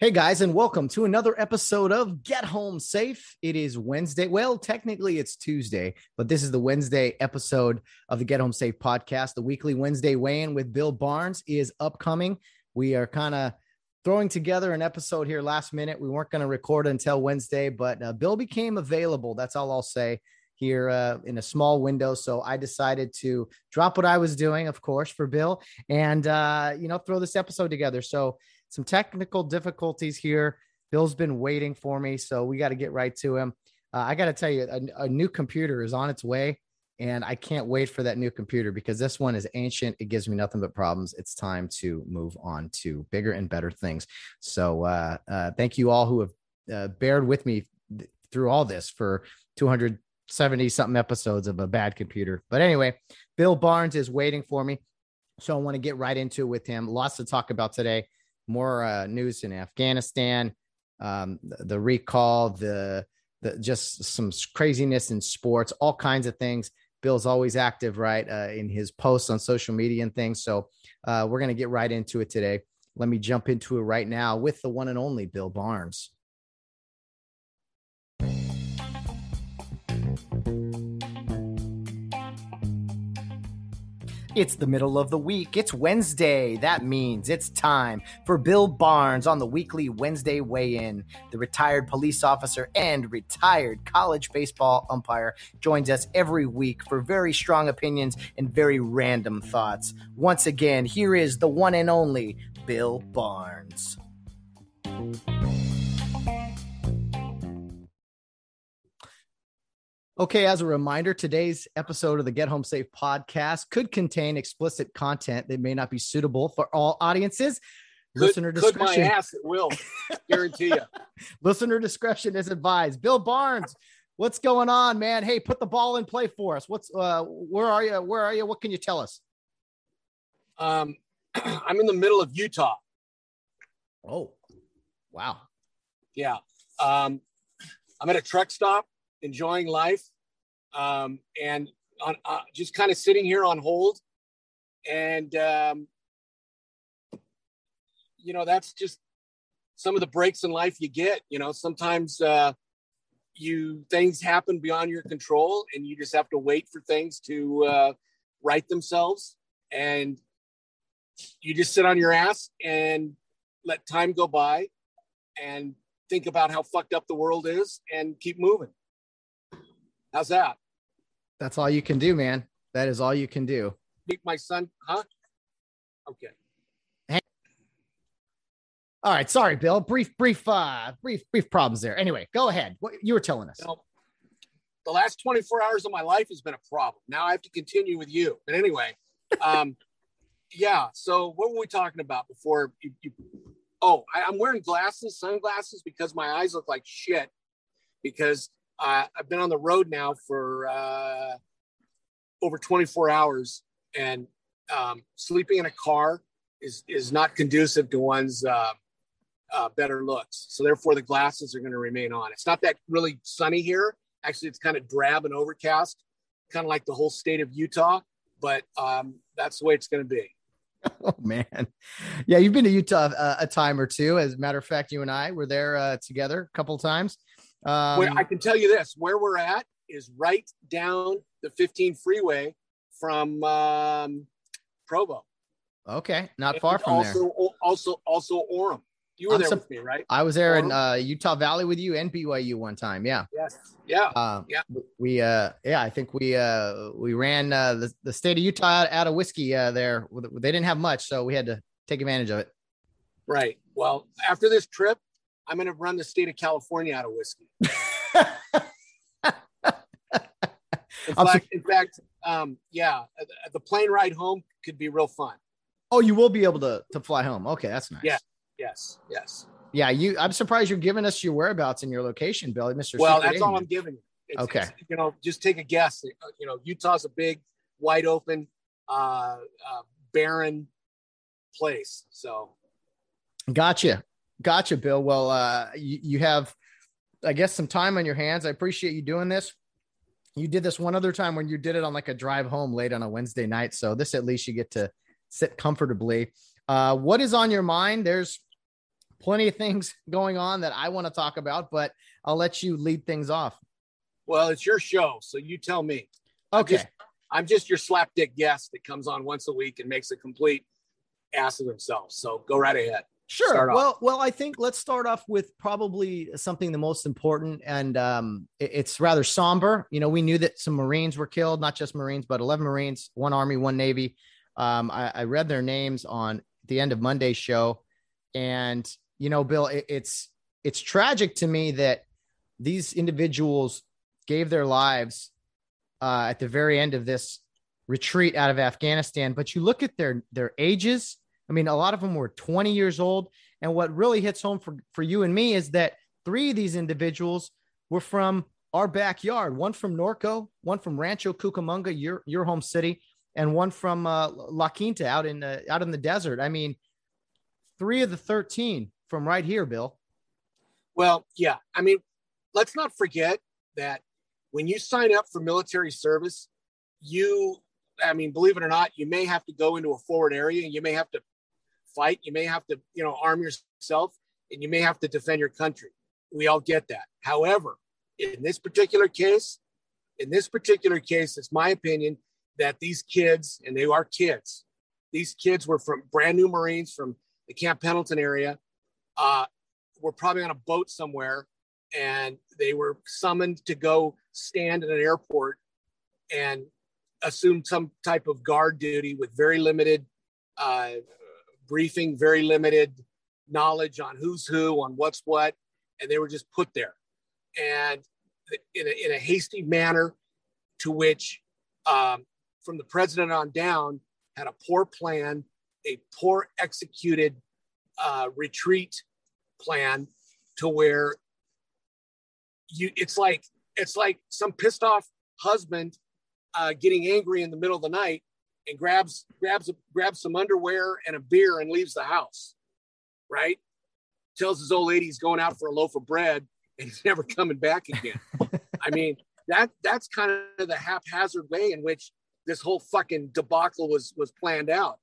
Hey guys, and welcome to another episode of Get Home Safe. It is Wednesday. Well, technically it's Tuesday, but this is the Wednesday episode of the Get Home Safe podcast. The weekly Wednesday weigh-in with Bill Barnes is upcoming. We are kind of throwing together an episode here last minute. We weren't going to record until Wednesday, but Bill became available. That's all I'll say here in a small window. So I decided to drop what I was doing, of course, for Bill and, throw this episode together. So some technical difficulties here. Bill's been waiting for me, so we got to get right to him. I got to tell you, a new computer is on its way, and I can't wait for that new computer because this one is ancient. It gives me nothing but problems. It's time to move on to bigger and better things. So thank you all who have bared with me through all this for 270-something episodes of a bad computer. But anyway, Bill Barnes is waiting for me, so I want to get right into it with him. Lots to talk about today. More news in Afghanistan, the recall, the just some craziness in sports, all kinds of things. Bill's always active, right, in his posts on social media and things. So we're going to get right into it today. Let me jump into it right now with the one and only Bill Barnes. It's the middle of the week. It's Wednesday. That means it's time for Bill Barnes on the weekly Wednesday weigh-in. The retired police officer and retired college baseball umpire joins us every week for very strong opinions and very random thoughts. Once again, here is the one and only Bill Barnes. Okay, as a reminder, today's episode of the Get Home Safe podcast could contain explicit content that may not be suitable for all audiences. Listener discretion. Could my ass, it will, guarantee you. Listener discretion is advised. Bill Barnes, what's going on, man? Hey, put the ball in play for us. What's where are you? Where are you? What can you tell us? I'm in the middle of Utah. Oh, wow. Yeah, I'm at a truck stop. Enjoying life, and on, just kind of sitting here on hold. And, that's just some of the breaks in life you get. You know, sometimes things happen beyond your control and you just have to wait for things to right themselves. And you just sit on your ass and let time go by and think about how fucked up the world is and keep moving. How's that? That's all you can do, man. That is all you can do. Meet my son, huh? Okay. Hey. All right. Sorry, Bill. Brief problems there. Anyway, go ahead. What you were telling us. Well, the last 24 hours of my life has been a problem. Now I have to continue with you. But anyway, yeah. So what were we talking about before? I'm wearing sunglasses because my eyes look like shit because I've been on the road now for over 24 hours, and sleeping in a car is not conducive to one's better looks. So therefore, the glasses are going to remain on. It's not that really sunny here. Actually, it's kind of drab and overcast, kind of like the whole state of Utah, but that's the way it's going to be. Oh, man. Yeah, you've been to Utah a time or two. As a matter of fact, you and I were there together a couple of times. I can tell you this, where we're at is right down the 15 freeway from Provo. Okay. Not far from there. Also Orem. You were there with me, right? I was there in Utah Valley with you and BYU one time. Yeah. Yes. Yeah. Yeah. We, I think we ran the state of Utah out of whiskey there. They didn't have much, so we had to take advantage of it. Right. Well, after this trip, I'm going to run the state of California out of whiskey. In fact, the plane ride home could be real fun. Oh, you will be able to fly home. Okay, that's nice. Yeah. Yes. Yeah, I'm surprised you're giving us your whereabouts and your location, Billy. Mr. Well, Secret that's Agent. All I'm giving you. It's, okay. It's, you know, just take a guess. You know, Utah's a big, wide open, barren place. So. Gotcha, Bill. Well, you have, I guess, some time on your hands. I appreciate you doing this. You did this one other time when you did it on like a drive home late on a Wednesday night. So this, at least you get to sit comfortably. What is on your mind? There's plenty of things going on that I want to talk about, but I'll let you lead things off. Well, it's your show, so you tell me. Okay. I'm just your slapdick guest that comes on once a week and makes a complete ass of himself. So go right ahead. Sure. Well, I think let's start off with probably something the most important, and it's rather somber. You know, we knew that some Marines were killed, not just Marines, but 11 Marines, one Army, one Navy. I read their names on the end of Monday's show. And, you know, Bill, it's tragic to me that these individuals gave their lives at the very end of this retreat out of Afghanistan. But you look at their ages. I mean, a lot of them were 20 years old. And what really hits home for you and me is that three of these individuals were from our backyard, one from Norco, one from Rancho Cucamonga, your home city, and one from La Quinta out in the desert. I mean, three of the 13 from right here, Bill. Well, yeah. I mean, let's not forget that when you sign up for military service, believe it or not, you may have to go into a forward area and you may have to fight. You may have to, you know, arm yourself, and you may have to defend your country. We all get that. However, in this particular case, it's my opinion that these kids, and they are kids, these kids were from brand new Marines from the Camp Pendleton area, were probably on a boat somewhere, and they were summoned to go stand at an airport and assumed some type of guard duty with very limited briefing, very limited knowledge on who's who, on what's what, and they were just put there, and in a hasty manner, to which from the president on down had a poor plan, a poor executed retreat plan, to where it's like some pissed off husband getting angry in the middle of the night and grabs some underwear and a beer and leaves the house, right? Tells his old lady he's going out for a loaf of bread and he's never coming back again. I mean, that's kind of the haphazard way in which this whole fucking debacle was planned out.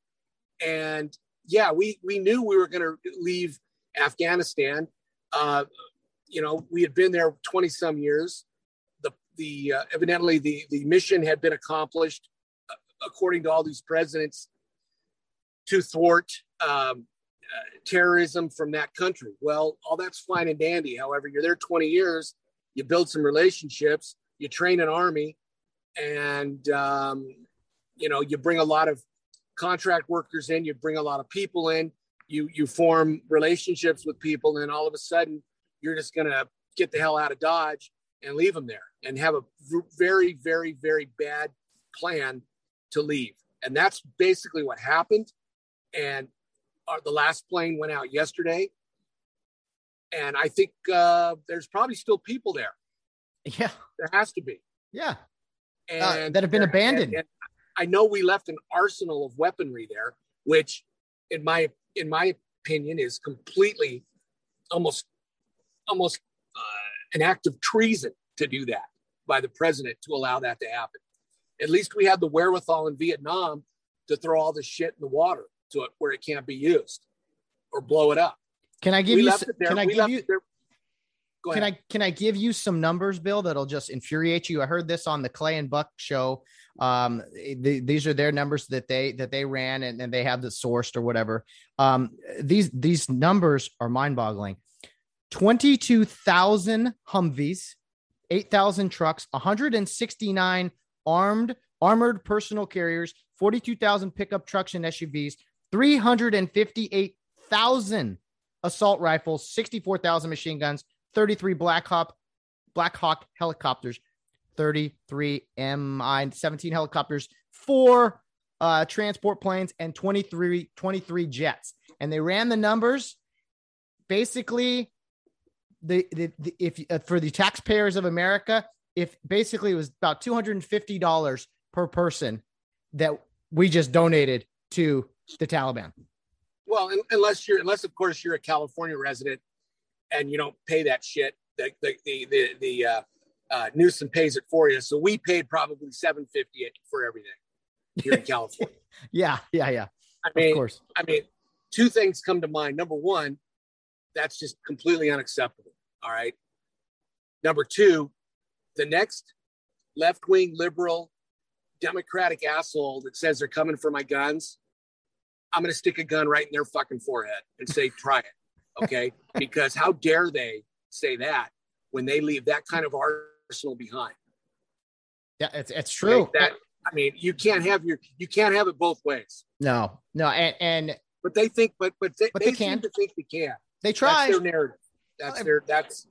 And yeah, we knew we were going to leave Afghanistan. You know, we had been there 20 some years. Evidently the mission had been accomplished, according to all these presidents, to thwart terrorism from that country. Well, all that's fine and dandy. However, you're there 20 years, you build some relationships, you train an army, and you know, you bring a lot of contract workers in, you bring a lot of people in, you form relationships with people, and all of a sudden you're just going to get the hell out of Dodge and leave them there and have a very, very, very bad plan to leave. And that's basically what happened. And the last plane went out yesterday. And I think there's probably still people there. Yeah. There has to be. Yeah. And that have been abandoned. And I know we left an arsenal of weaponry there, which in my opinion is completely almost an act of treason to do that by the president, to allow that to happen. At least we had the wherewithal in Vietnam to throw all this shit in the water to it where it can't be used or blow it up. Can I give you some numbers, Bill, that'll just infuriate you? I heard this on the Clay and Buck show. These are their numbers that they ran, and they have the sourced or whatever. These numbers are mind boggling. 22,000 Humvees, 8,000 trucks, 169 armored personal carriers, 42,000 pickup trucks and SUVs, 358,000 assault rifles, 64,000 machine guns, 33 Black Hawk helicopters, 33 MI 17 helicopters, 4 transport planes, and 23 jets. And they ran the numbers, basically the if for the taxpayers of America, if basically it was about $250 per person that we just donated to the Taliban. Well, unless of course you're a California resident and you don't pay that shit. Newsom pays it for you. So we paid probably $750 for everything here in California. Yeah. I mean, of course. I mean, two things come to mind. Number one, that's just completely unacceptable. All right. Number two, the next left-wing liberal Democratic asshole that says they're coming for my guns, I'm going to stick a gun right in their fucking forehead and say, try it. Okay. Because how dare they say that when they leave that kind of arsenal behind? Yeah, it's true. Okay? You can't have it both ways. No. But they seem to think they can. They try. That's their narrative. That's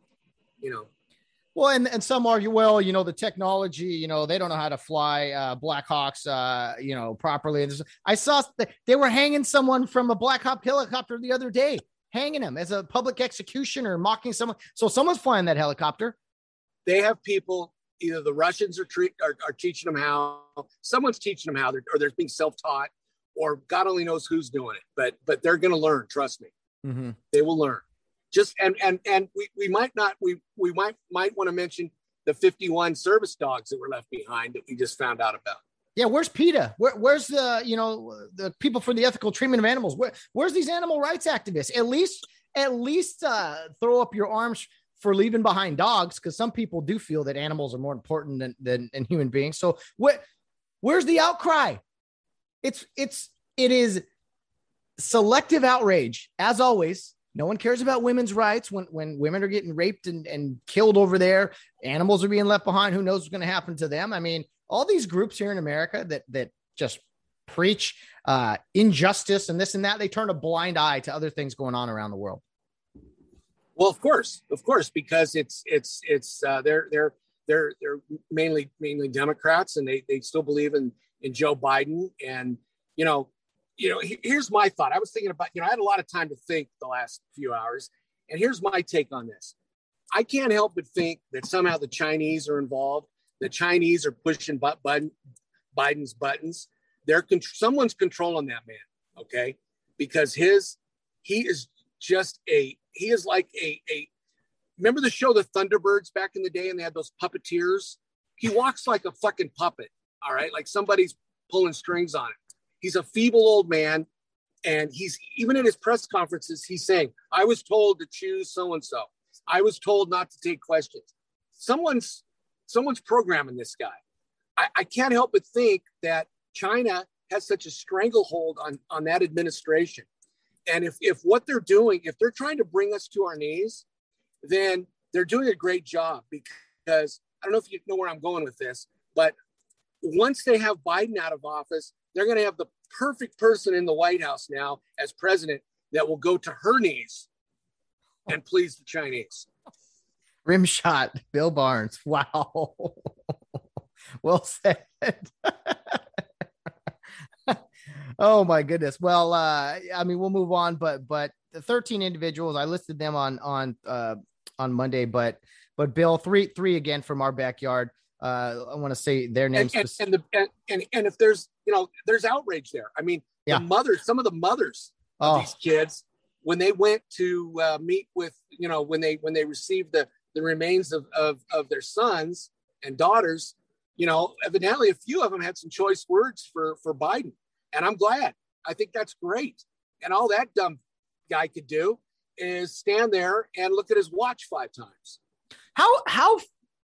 Well, and some argue, well, the technology, they don't know how to fly Black Hawks, properly. And I saw they were hanging someone from a Black Hawk helicopter the other day, hanging him as a public executioner, mocking someone. So someone's flying that helicopter. They have people, either the Russians are teaching them how, someone's teaching them how, or they're being self-taught, or God only knows who's doing it. But they're going to learn, trust me. Mm-hmm. They will learn. Just and we might not we might want to mention the 51 service dogs that were left behind that we just found out about. Yeah, where's PETA? Where's the the people for the ethical treatment of animals? Where's these animal rights activists? At least throw up your arms for leaving behind dogs, because some people do feel that animals are more important than human beings. So where's the outcry? It is selective outrage, as always. No one cares about women's rights when women are getting raped and killed over there. Animals are being left behind. Who knows what's going to happen to them? I mean, all these groups here in America that just preach injustice and this and that, they turn a blind eye to other things going on around the world. Well, of course, because they're mainly Democrats, and they still believe in Joe Biden. And here's my thought. I was thinking about, I had a lot of time to think the last few hours, and here's my take on this. I can't help but think that somehow the Chinese are involved. The Chinese are pushing Biden's buttons. Someone's controlling that man, okay? Because he is like remember the show The Thunderbirds back in the day, and they had those puppeteers? He walks like a fucking puppet, all right? Like somebody's pulling strings on him. He's a feeble old man, and he's even in his press conferences, he's saying, I was told to choose so-and-so. I was told not to take questions. Someone's programming this guy. I can't help but think that China has such a stranglehold on that administration. And if what they're doing, if they're trying to bring us to our knees, then they're doing a great job, because I don't know if you know where I'm going with this, but once they have Biden out of office, they're going to have the perfect person in the White House now as president that will go to her knees and please the Chinese. Rim shot, Bill Barnes. Wow. Well said. Oh my goodness. Well, we'll move on, but the 13 individuals, I listed them on Monday, but Bill, three again from our backyard. I want to say their names. And if there's, there's outrage there. I mean, yeah. The mothers, some of the mothers of these kids, when they went to meet with, when they received the remains of their sons and daughters, evidently a few of them had some choice words for Biden. And I'm glad. I think that's great. And all that dumb guy could do is stand there and look at his watch 5 times.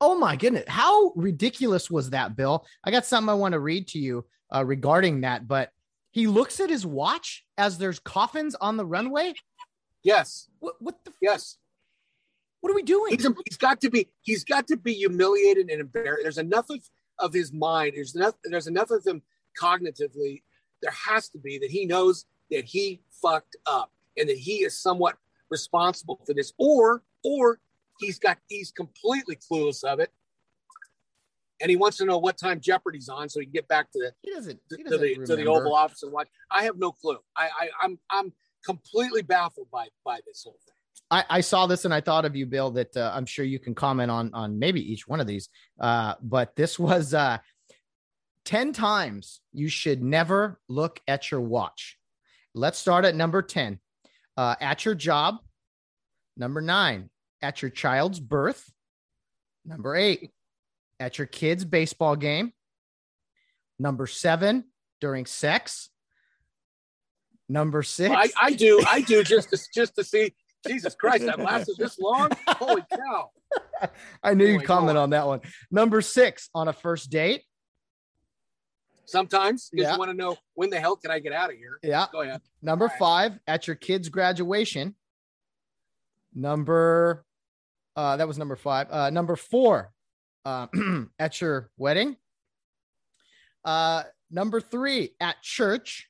Oh my goodness. How ridiculous was that, Bill? I got something I want to read to you regarding that, but he looks at his watch as there's coffins on the runway. Yes. Yes. What are we doing? He's got to be humiliated and embarrassed. There's enough of his mind. There's enough of him cognitively. There has to be that he knows that he fucked up and that he is somewhat responsible for this, or he's completely clueless of it, and he wants to know what time Jeopardy's on so he can get back to the Oval Office and watch. I have no clue. I'm completely baffled by this whole thing. I saw this and I thought of you, Bill, that I'm sure you can comment on maybe each one of these. But this was 10 times you should never look at your watch. Let's start at number 10, at your job. Number 9, at your child's birth. Number 8, at your kid's baseball game. Number 7, during sex. Number 6. I do just to see. Jesus Christ, that lasted this long? Holy cow. I knew you'd comment on that one. Number 6, on a first date. Sometimes you just want to know, when the hell can I get out of here? Yeah. Go ahead. Number 5, at your kid's graduation. That was number 5. Number 4, at your wedding. Number 3, at church.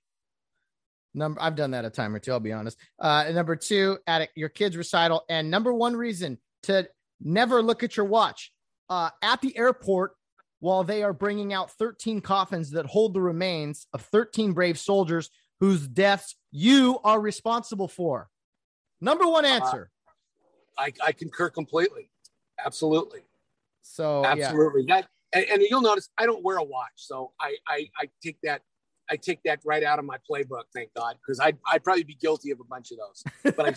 I've done that a time or two, I'll be honest. Number 2, at your kid's recital. And number 1 reason to never look at your watch, at the airport while they are bringing out 13 coffins that hold the remains of 13 brave soldiers whose deaths you are responsible for. Number 1 answer. I concur completely. Absolutely. So absolutely. Yeah. And you'll notice I don't wear a watch. So I take that. I take that right out of my playbook, thank God, because I'd probably be guilty of a bunch of those. But I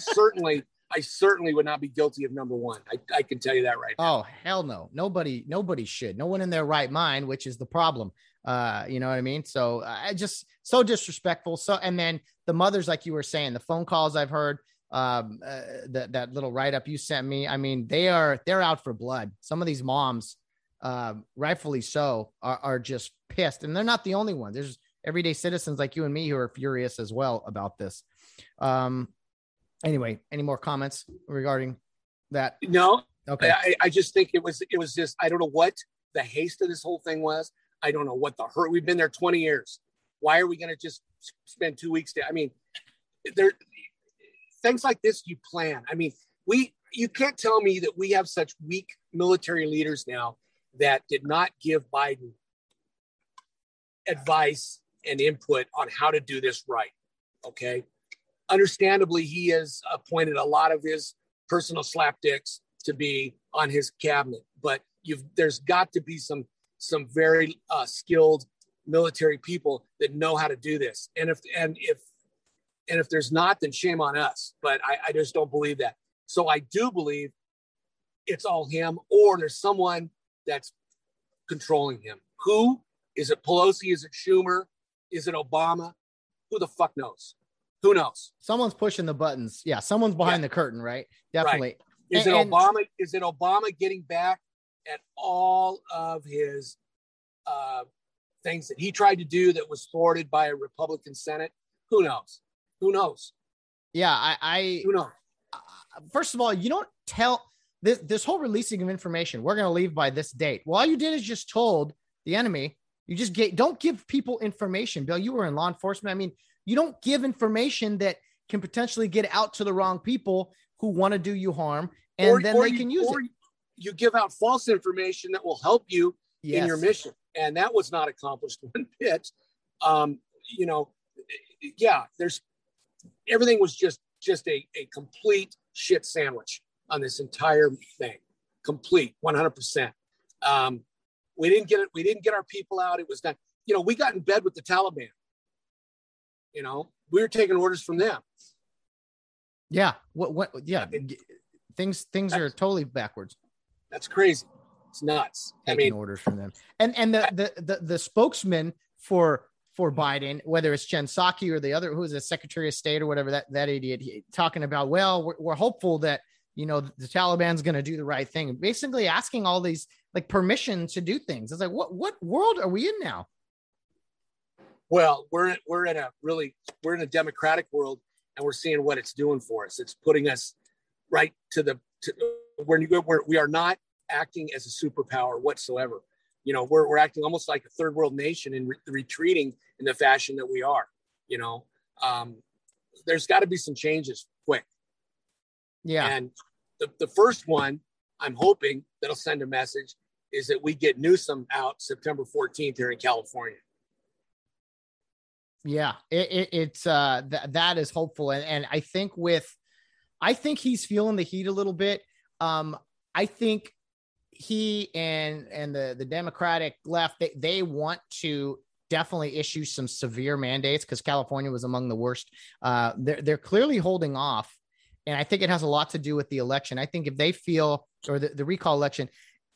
certainly would not be guilty of number 1. I can tell you that right now. Oh, hell no. Nobody should. No one in their right mind, which is the problem. You know what I mean? So I just so disrespectful. So, and then the mothers, like you were saying, the phone calls I've heard, that little write-up you sent me. I mean, they're out for blood. Some of these moms, rightfully so, are just pissed, and they're not the only one. There's everyday citizens like you and me who are furious as well about this. Anyway, any more comments regarding that? No. Okay. I just think it was just, I don't know what the haste of this whole thing was. I don't know what the hurt. We've been there 20 years. Why are we going to just spend 2 weeks? I mean, there things like this you plan. I mean, you can't tell me that we have such weak military leaders now that did not give Biden advice and input on how to do this right. Okay. Understandably, he has appointed a lot of his personal slapdicks to be on his cabinet, but there's got to be some very skilled military people that know how to do this. And if there's not, then shame on us, but I just don't believe that. So I do believe it's all him, or there's someone that's controlling him. Who? Is it Pelosi? Is it Schumer? Is it Obama? Who the fuck knows? Who knows? Someone's pushing the buttons. Yeah, someone's behind the curtain, right? Definitely. Right. Is it Obama getting back at all of his things that he tried to do that was thwarted by a Republican Senate? Who knows? Who knows? Yeah, who knows? First of all, you don't tell this whole releasing of information. We're going to leave by this date. Well, all you did is just told the enemy. You just don't give people information. Bill, you were in law enforcement. I mean, you don't give information that can potentially get out to the wrong people who want to do you harm, and then they can use it. You give out false information that will help you in your mission. And that was not accomplished one bit. Everything was just a complete shit sandwich on this entire thing. Complete, 100%. We didn't get it. We didn't get our people out. It was done. You know, we got in bed with the Taliban. You know, we were taking orders from them. Yeah. What? Yeah. Things are totally backwards. That's crazy. It's nuts. Taking orders from them. And the spokesman for Biden, whether it's Jen Psaki or the other, who is the Secretary of State or whatever, that idiot talking about, well, we're hopeful that, you know, the Taliban's going to do the right thing. Basically asking all these, like, permission to do things. It's like, what world are we in now? Well, we're in a democratic world, and we're seeing what it's doing for us. It's putting us right to where we are not acting as a superpower whatsoever. You know, we're acting almost like a third world nation and retreating in the fashion that we are. You know, there's got to be some changes quick. Yeah, and the first one, I'm hoping that'll send a message, is that we get Newsom out September 14th here in California. Yeah, it's that is hopeful. And I think with I think he's feeling the heat a little bit. I think he and the Democratic left, they want to definitely issue some severe mandates because California was among the worst. They're clearly holding off. And I think it has a lot to do with the election. I think if they feel, or the recall election,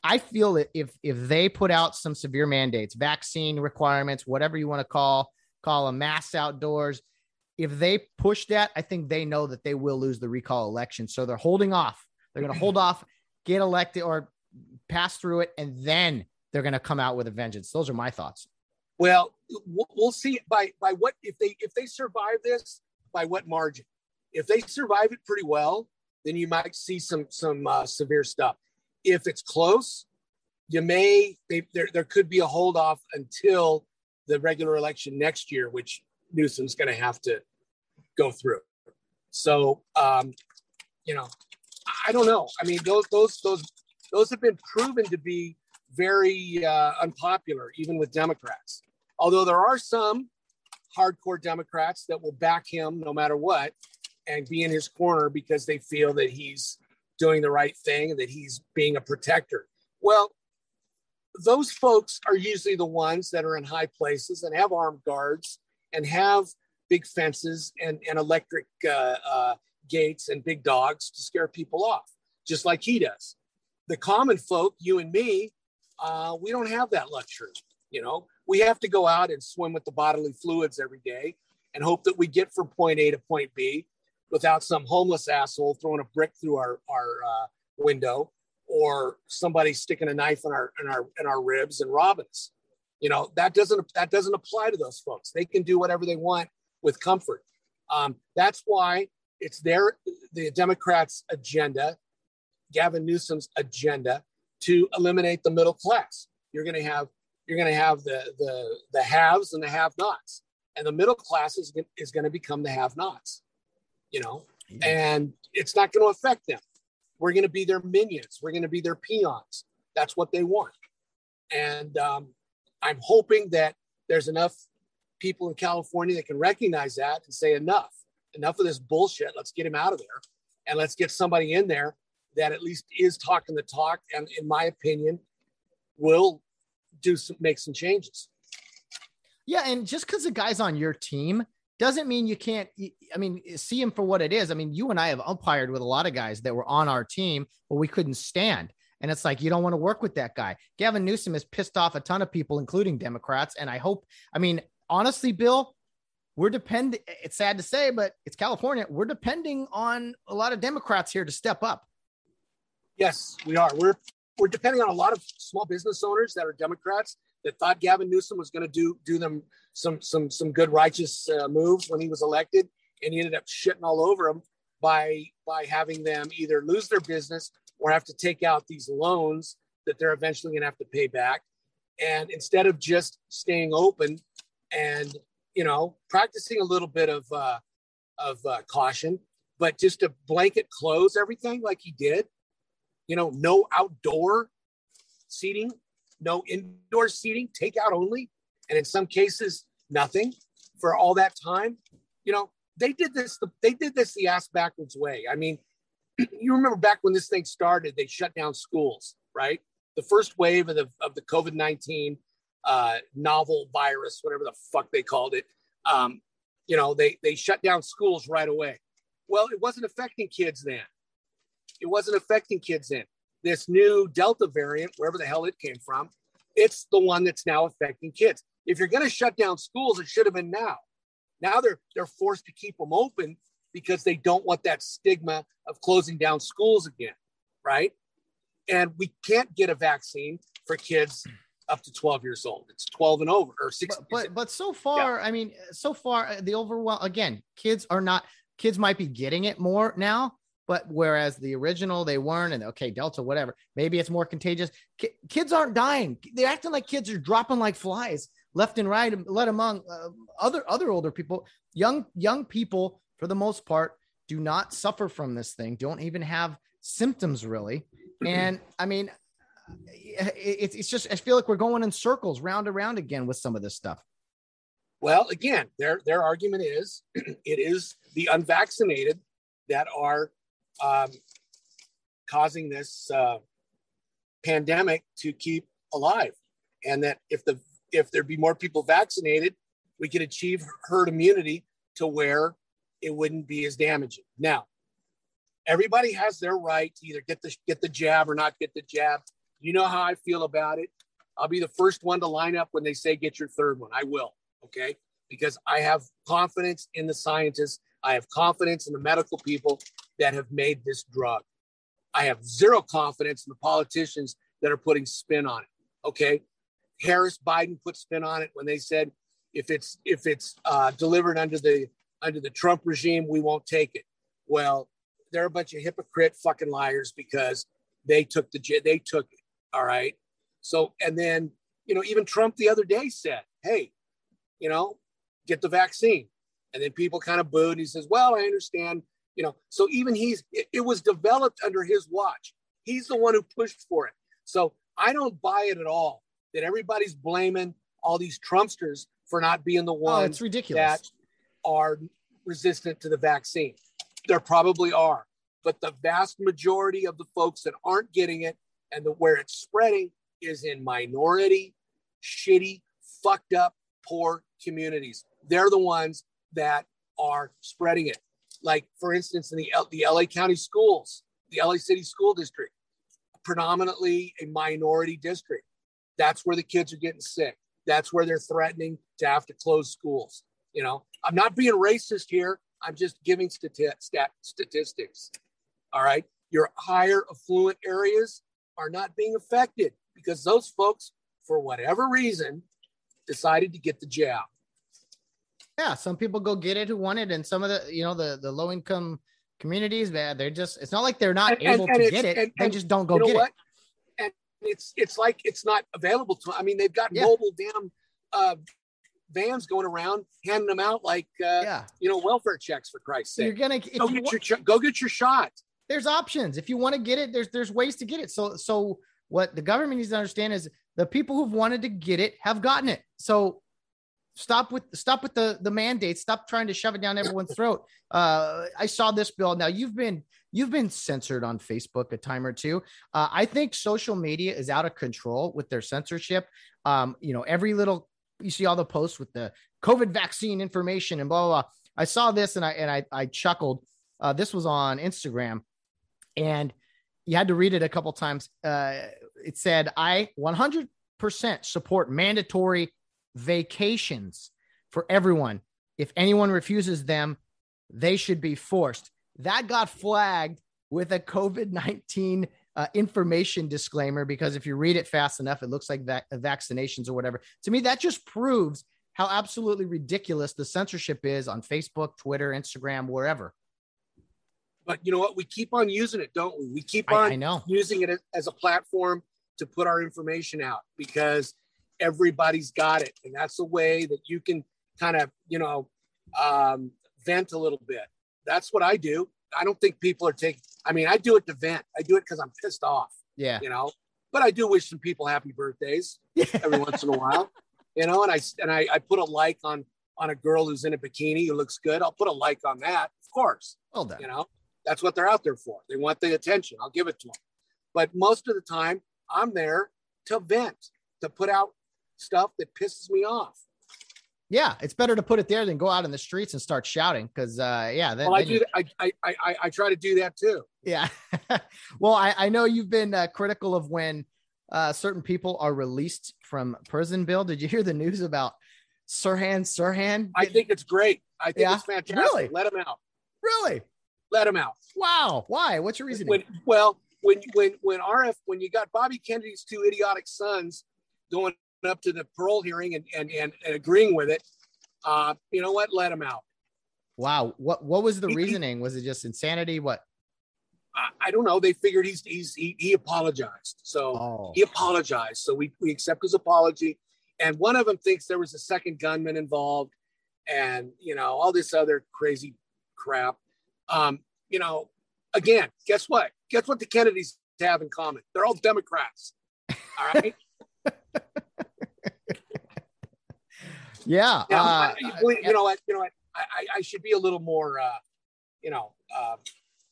I feel that if they put out some severe mandates, vaccine requirements, whatever you want to call a mass outdoors, if they push that, I think they know that they will lose the recall election. So they're holding off. They're going to hold off, get elected or pass through it, and then they're going to come out with a vengeance. Those are my thoughts. Well, we'll see by what, if they survive this, by what margin. If they survive it pretty well, then you might see some severe stuff. If it's close, there could be a hold off until the regular election next year, which Newsom's going to have to go through. So, I don't know. I mean, those have been proven to be very unpopular, even with Democrats. Although there are some hardcore Democrats that will back him no matter what and be in his corner because they feel that he's doing the right thing and that he's being a protector. Well, those folks are usually the ones that are in high places and have armed guards and have big fences and electric gates and big dogs to scare people off, just like he does. The common folk, you and me, we don't have that luxury. We have to go out and swim with the bodily fluids every day and hope that we get from point A to point B without some homeless asshole throwing a brick through our window or somebody sticking a knife in our ribs and robbing us. That doesn't apply to those folks. They can do whatever they want with comfort. That's why it's the Democrats' agenda, Gavin Newsom's agenda, to eliminate the middle class. You're going to have the haves and the have-nots, and the middle class is going to become the have-nots. And it's not going to affect them. We're going to be their minions. We're going to be their peons. That's what they want. And I'm hoping that there's enough people in California that can recognize that and say enough of this bullshit. Let's get him out of there. And let's get somebody in there that at least is talking the talk. And in my opinion, will make some changes. Yeah. And just because the guy's on your team doesn't mean you can't, see him for what it is. I mean, you and I have umpired with a lot of guys that were on our team, but we couldn't stand. And it's like, you don't want to work with that guy. Gavin Newsom has pissed off a ton of people, including Democrats. And I hope, honestly, Bill, it's sad to say, but it's California. We're depending on a lot of Democrats here to step up. Yes, we are. We're depending on a lot of small business owners that are Democrats that thought Gavin Newsom was going to do them some good righteous moves when he was elected, and he ended up shitting all over them by having them either lose their business or have to take out these loans that they're eventually going to have to pay back. And instead of just staying open and practicing a little bit of caution, but just to blanket close everything like he did. No outdoor seating, no indoor seating, takeout only, and in some cases nothing for all that time. They did this the ass backwards way. You remember back when this thing started, they shut down schools, right? The first wave of the COVID-19 novel virus, whatever the fuck they called it, they shut down schools right away. Well, it wasn't affecting kids then. This new Delta variant, wherever the hell it came from, it's the one that's now affecting kids. If you're going to shut down schools, it should have been now. Now they're forced to keep them open because they don't want that stigma of closing down schools again, right? And we can't get a vaccine for kids up to 12 years old. It's 12 and over, or 16. But so far, yeah. The overwhelm, again, kids might be getting it more now. But whereas the original, they weren't, and okay, Delta, whatever, maybe it's more contagious. Kids aren't dying. They're acting like kids are dropping like flies left and right, let among other older people. Young people, for the most part, do not suffer from this thing, don't even have symptoms really. And it's just, I feel like we're going in circles round and round again with some of this stuff. Well, again, their argument is it is the unvaccinated that are causing this pandemic to keep alive. And that if there'd be more people vaccinated, we could achieve herd immunity to where it wouldn't be as damaging. Now, everybody has their right to either get the jab or not get the jab. You know how I feel about it. I'll be the first one to line up when they say get your third one. I will, okay? Because I have confidence in the scientists. I have confidence in the medical people that have made this drug. I have zero confidence in the politicians that are putting spin on it, okay? Harris, Biden put spin on it when they said, if it's delivered under the Trump regime, we won't take it. Well, they're a bunch of hypocrite fucking liars because they took it. All right. So, and then, you know, even Trump the other day said, hey, you know, get the vaccine. And then people kind of booed. And he says, well, I understand, you know, so even it was developed under his watch. He's the one who pushed for it. So I don't buy it at all that everybody's blaming all these Trumpsters for not being the ones it's ridiculous. That are resistant to the vaccine. There probably are, but the vast majority of the folks that aren't getting it and where it's spreading is in minority, shitty, fucked up, poor communities. They're the ones that are spreading it. Like, for instance, in the LA County schools, the LA City School District, predominantly a minority district. That's where the kids are getting sick. That's where they're threatening to have to close schools. You know, I'm not being racist here. I'm just giving statistics. All right. Your higher affluent areas are not being affected because those folks, for whatever reason, decided to get the jab. Yeah. Some people go get it who want it. And some of the, you know, the low income communities, man, they're just, it's not like they're not able to get it. They just don't go get it. And it's like, it's not available to, I mean, they've got mobile damn, vans going around handing them out like you know, welfare checks, for Christ's sake. You're gonna go get your shot. There's options if you want to get it. There's ways to get it. So what the government needs to understand is the people who've wanted to get it have gotten it. So stop with the mandates. Stop trying to shove it down everyone's throat. I saw this, Bill. Now you've been censored on Facebook a time or two. I think social media is out of control with their censorship. You know, every little. You see all the posts with the COVID vaccine information and blah, blah, blah. I saw this and I chuckled. This was on Instagram and you had to read it a couple times. It said, I 100% support mandatory vacations for everyone. If anyone refuses them, they should be forced. That got flagged with a COVID-19 information disclaimer, because if you read it fast enough, it looks like vaccinations or whatever. To me, that just proves how absolutely ridiculous the censorship is on Facebook, Twitter, Instagram, wherever. But you know what? We keep on using it, don't we? We keep on using it as a platform to put our information out because everybody's got it. And that's a way that you can kind of, you know, vent a little bit. That's what I do. I don't think people are taking, I mean, I do it to vent. I do it because I'm pissed off. Yeah. You know, but I do wish some people happy birthdays every once in a while, you know, and I put a like on a girl who's in a bikini who looks good. I'll put a like on that. Of course. Well done. You know, that's what they're out there for. They want the attention. I'll give it to them. But most of the time I'm there to vent, to put out stuff that pisses me off. Yeah, it's better to put it there than go out in the streets and start shouting because, yeah. Then, well, I try to do that too. Yeah. Well, I know you've been critical of when certain people are released from prison, Bill. Did you hear the news about Sirhan? I think it's great. I think it's fantastic. Really? Let him out. Really? Let him out. Wow. Why? What's your reasoning? When you got Bobby Kennedy's two idiotic sons going up to the parole hearing and agreeing with it, you know what? Let him out. Wow. What was the reasoning? Was it just insanity? What? I don't know. They figured he apologized. So he apologized. So we accept his apology. And one of them thinks there was a second gunman involved and, you know, all this other crazy crap. You know, again, guess what? Guess what the Kennedys have in common? They're all Democrats. All right. Yeah, you know what? I should be a little more,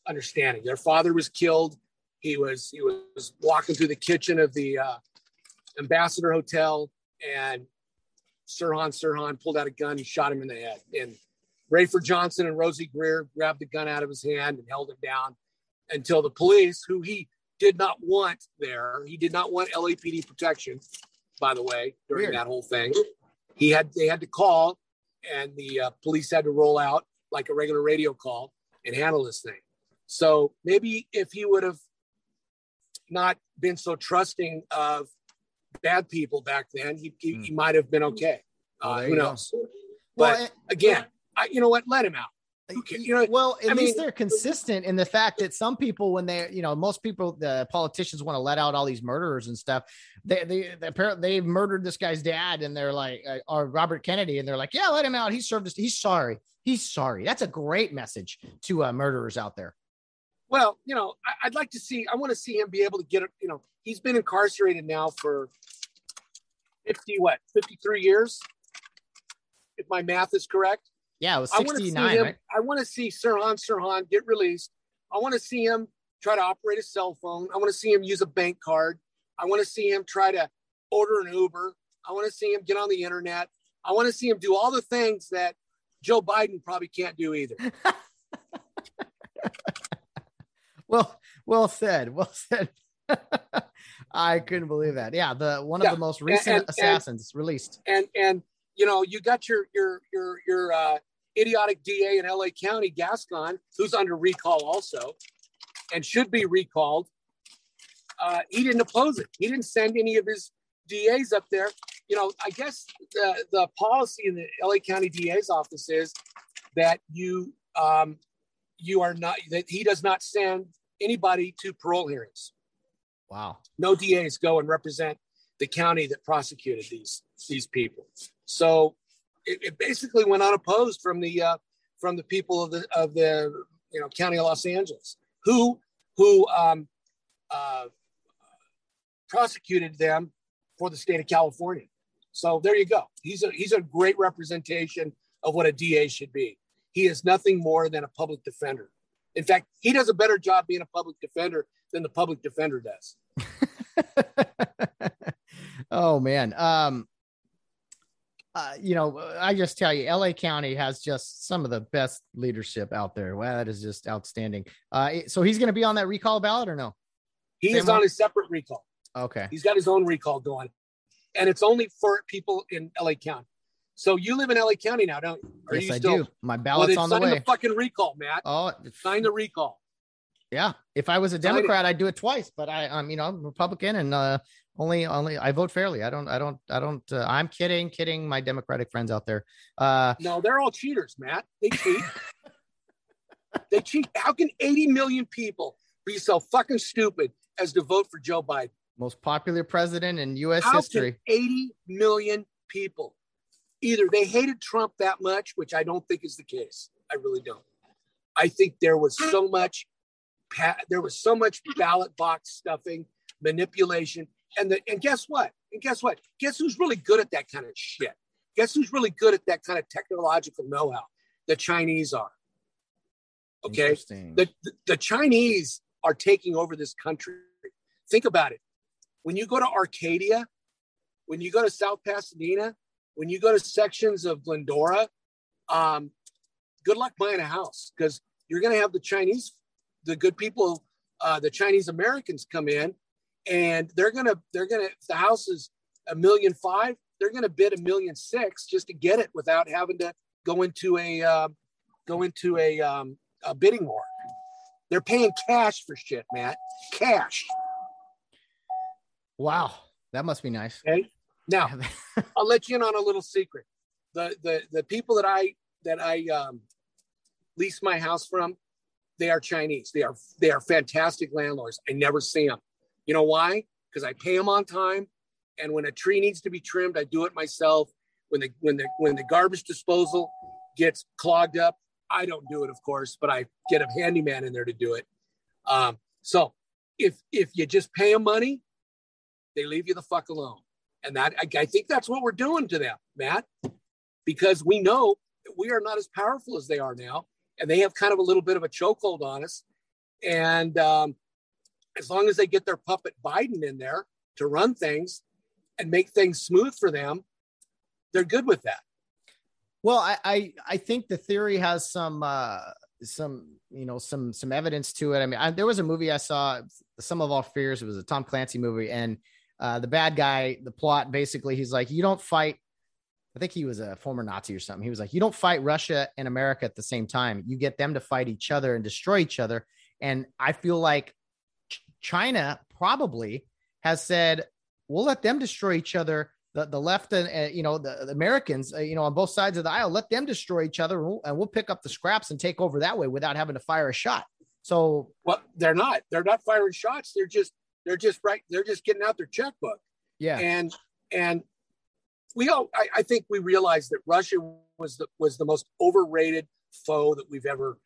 understanding. Their father was killed. He was walking through the kitchen of the Ambassador Hotel, and Sirhan pulled out a gun and shot him in the head. And Rayford Johnson and Rosie Greer grabbed the gun out of his hand and held him down until the police, who he did not want there. He did not want LAPD protection, by the way, during that whole thing. They had to call, and the police had to roll out like a regular radio call and handle this thing. So maybe if he would have not been so trusting of bad people back then, he might have been okay. Who knows? But you know what? Let him out. You know, well, at least they're consistent in the fact that some people, when they, you know, most people, the politicians want to let out all these murderers and stuff. They apparently they murdered this guy's dad, and they're like, or Robert Kennedy, and they're like, yeah, let him out. He served us. He's sorry. He's sorry. That's a great message to murderers out there. Well, you know, I want to see him be able to get it. You know, he's been incarcerated now for 53 years, if my math is correct. Yeah, it was 69, right? I want to see Sirhan get released. I want to see him try to operate a cell phone. I want to see him use a bank card. I want to see him try to order an Uber. I want to see him get on the internet. I want to see him do all the things that Joe Biden probably can't do either. Well said. I couldn't believe that. Yeah, one of the most recent assassins released. And you know, you got your idiotic DA in LA County, Gascon, who's under recall also and should be recalled. He didn't oppose it. He didn't send any of his DAs up there. You know, I guess the policy in the LA County DA's office is that he does not send anybody to parole hearings. Wow. No DAs go and represent the county that prosecuted these people. So it basically went unopposed from the people of the county of Los Angeles who prosecuted them for the state of California. So there you go. He's a great representation of what a DA should be. He is nothing more than a public defender. In fact, he does a better job being a public defender than the public defender does. Oh man. You know, I just tell you, LA County has just some of the best leadership out there. Wow, that is just outstanding. So he's going to be on that recall ballot or no? He's on a separate recall. Okay. He's got his own recall going, and it's only for people in LA County. So you live in LA County now, don't you? Or yes, you still? I do. My ballot's on the way. Sign the fucking recall, Matt. Oh, sign the recall. Yeah. If I was a Democrat, I'd do it twice, but I'm Republican and, only I vote fairly. I don't, I'm kidding my Democratic friends out there. No, they're all cheaters, Matt. They cheat. How can 80 million people be so fucking stupid as to vote for Joe Biden? Most popular president in U.S. history. 80 million people. Either they hated Trump that much, which I don't think is the case. I really don't. I think there was so much ballot box stuffing, manipulation. And guess what? Guess who's really good at that kind of shit? Guess who's really good at that kind of technological know-how? The Chinese are. Okay? The Chinese are taking over this country. Think about it. When you go to Arcadia, when you go to South Pasadena, when you go to sections of Glendora, good luck buying a house, because you're going to have the good people, the Chinese Americans come in. And they're gonna. If the house is $1.5 million, they're gonna bid $1.6 million just to get it without having to go into a bidding war. They're paying cash for shit, Matt. Cash. Wow, that must be nice. Okay. Now, I'll let you in on a little secret. The people that I lease my house from, they are Chinese. They are fantastic landlords. I never see them. You know why? Because I pay them on time, and when a tree needs to be trimmed, I do it myself. When the garbage disposal gets clogged up, I don't do it, of course, but I get a handyman in there to do it. So if you just pay them money, they leave you the fuck alone, and that I think that's what we're doing to them, Matt, because we know that we are not as powerful as they are now, and they have kind of a little bit of a chokehold on us, And as long as they get their puppet Biden in there to run things and make things smooth for them, they're good with that. Well, I think the theory has some evidence to it. I mean, there was a movie I saw, Some of Our Fears. It was a Tom Clancy movie, and the bad guy, the plot, basically, he's like, you don't fight. I think he was a former Nazi or something. He was like, you don't fight Russia and America at the same time. You get them to fight each other and destroy each other. And I feel like China probably has said, we'll let them destroy each other. The left and, the Americans, on both sides of the aisle, let them destroy each other. And we'll pick up the scraps and take over that way without having to fire a shot. So, well, they're not firing shots. They're just getting out their checkbook. Yeah. And I think we realized that Russia was the most overrated foe that we've ever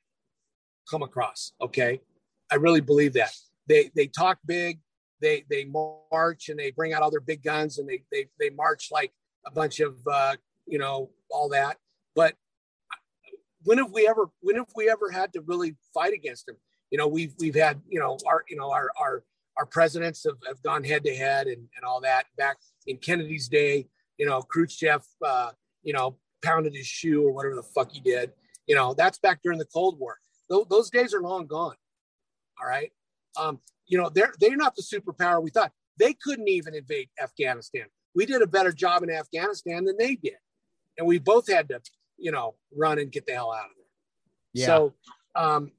come across. Okay. I really believe that. They talk big. They march and they bring out all their big guns and they march like a bunch of all that. But when have we ever had to really fight against them? We've had our presidents have gone head to head and all that. Back in Kennedy's day, Khrushchev pounded his shoe or whatever the fuck he did. That's back during the Cold War. Those days are long gone. All right. They're not the superpower we thought. They couldn't even invade Afghanistan. We did a better job in Afghanistan than they did. And we both had to, run and get the hell out of there. Yeah. So,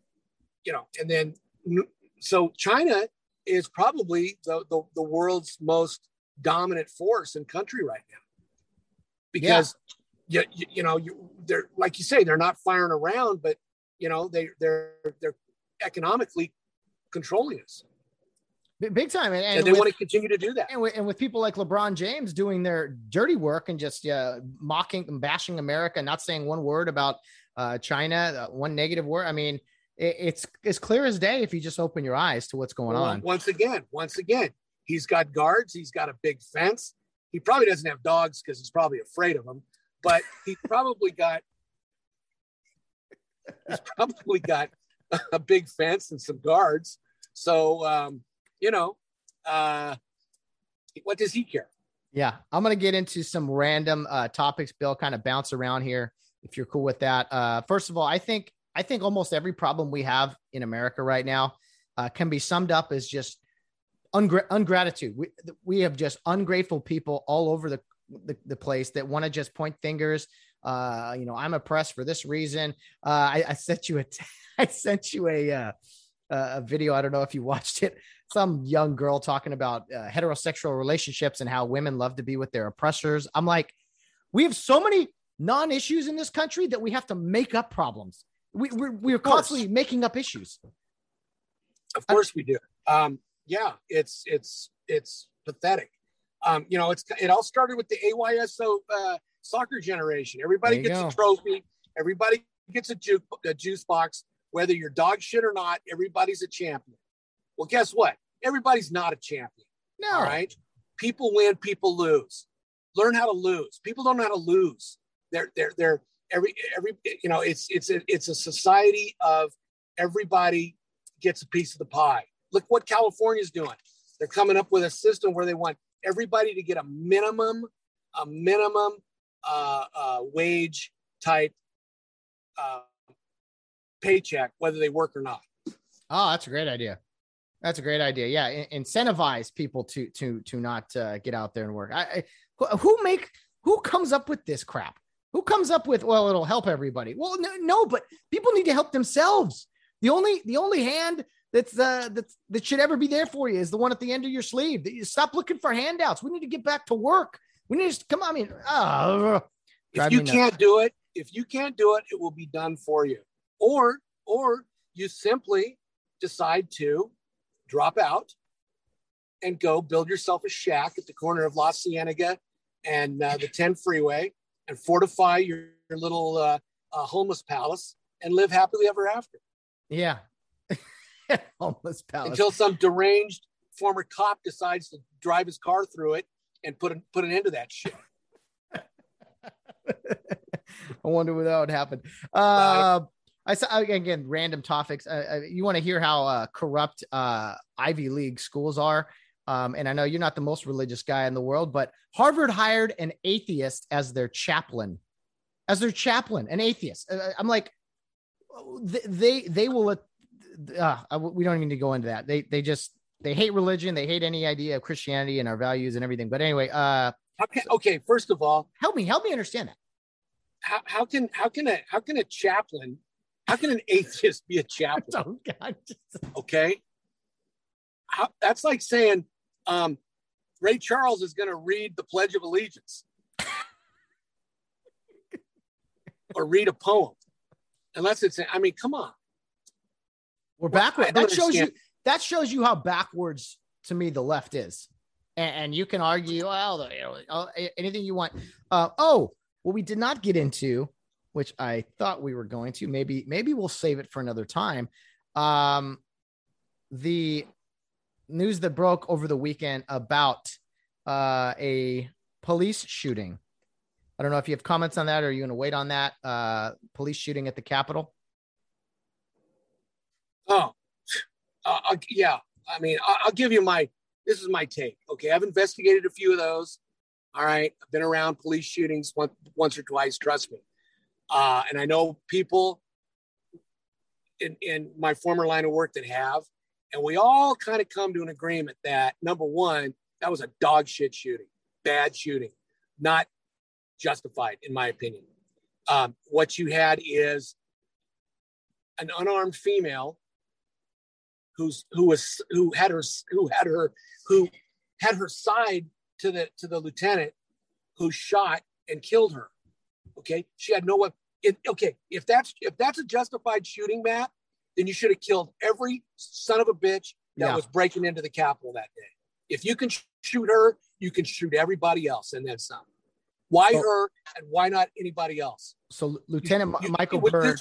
so China is probably the world's most dominant force and country right now. Because, they're, like you say, they're not firing around, but, they're economically controlling us big time, and they want to continue to do that. And with people like LeBron James doing their dirty work and just mocking and bashing America, not saying one word about China, one negative word. I mean, it's as clear as day if you just open your eyes to what's going on. Once again, he's got guards. He's got a big fence. He probably doesn't have dogs because he's probably afraid of them. But he's probably got a big fence and some guards. So, what does he care? Yeah. I'm going to get into some random topics, Bill, kind of bounce around here, if you're cool with that. First of all, I think almost every problem we have in America right now can be summed up as just ungratitude. We have just ungrateful people all over the place that want to just point fingers. I'm oppressed for this reason. I sent you a video. I don't know if you watched it. Some young girl talking about heterosexual relationships and how women love to be with their oppressors. I'm like, we have so many non-issues in this country that we have to make up problems. We're constantly making up issues. Of course we do. It's pathetic. It all started with the AYSO, soccer generation. Everybody gets a trophy. Everybody gets a juice box, whether you're dog shit or not. Everybody's a champion. Well, guess what? Everybody's not a champion. No. All right. People win. People lose. Learn how to lose. People don't know how to lose. They're every. It's a society of everybody gets a piece of the pie. Look what California's doing. They're coming up with a system where they want everybody to get a minimum. Wage type paycheck, whether they work or not. Oh, that's a great idea. Yeah. Incentivize people to not get out there and work. Who comes up with this crap? Who comes up with, well, it'll help everybody. Well, no, but people need to help themselves. The only hand that should ever be there for you is the one at the end of your sleeve. Stop looking for handouts. We need to get back to work. We need to come on. I mean, if you can't do it, it will be done for you. Or you simply decide to drop out and go build yourself a shack at the corner of La Cienega and the 10 freeway and fortify your little homeless palace and live happily ever after. Yeah. Homeless palace. Until some deranged former cop decides to drive his car through it and put an end to that shit. I wonder what that would happen. I saw, again, random topics. You want to hear how corrupt Ivy League schools are. And I know you're not the most religious guy in the world, but Harvard hired an atheist as their chaplain, an atheist. I'm like, they will, we don't even need to go into that. They hate religion. They hate any idea of Christianity and our values and everything. But anyway, okay. First of all, help me understand that. How can an atheist be a chaplain? Oh, God. Okay. That's like saying, Ray Charles is going to read the Pledge of Allegiance or read a poem, unless it's, I mean, come on. We're backward. That shows you how backwards to me the left is. And you can argue, well, anything you want. What we did not get into, which I thought we were going to, maybe we'll save it for another time. The news that broke over the weekend about a police shooting. I don't know if you have comments on that, or are you going to wait on that police shooting at the Capitol? Yeah. I mean, I'll give you this is my take. Okay. I've investigated a few of those. All right. I've been around police shootings once or twice. Trust me. And I know people in my former line of work that have. And we all kind of come to an agreement that, number one, that was a dog shit shooting, bad shooting, not justified, in my opinion. What you had is an unarmed female who had her side to the lieutenant who shot and killed her. Okay, she had no weapon. Okay, if that's a justified shooting, Matt, then you should have killed every son of a bitch that was breaking into the Capitol that day. If you can shoot her, you can shoot everybody else, and then some. Why her and why not anybody else? So Lieutenant Michael Byrd.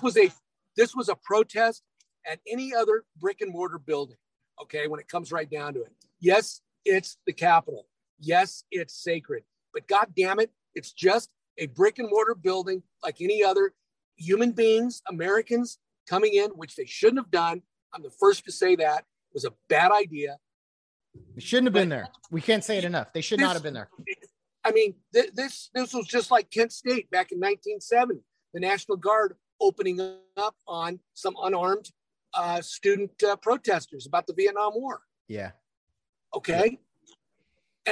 This was a protest at any other brick and mortar building. Okay, when it comes right down to it, yes, it's the Capitol. Yes, it's sacred, but God damn it, it's just a brick and mortar building like any other. Human beings, Americans coming in, which they shouldn't have done. I'm the first to say that was a bad idea. They shouldn't have been there. We can't say it enough. They should not have been there. I mean, this was just like Kent State back in 1970, the National Guard opening up on some unarmed student protesters about the Vietnam War. Yeah. Okay. Yeah.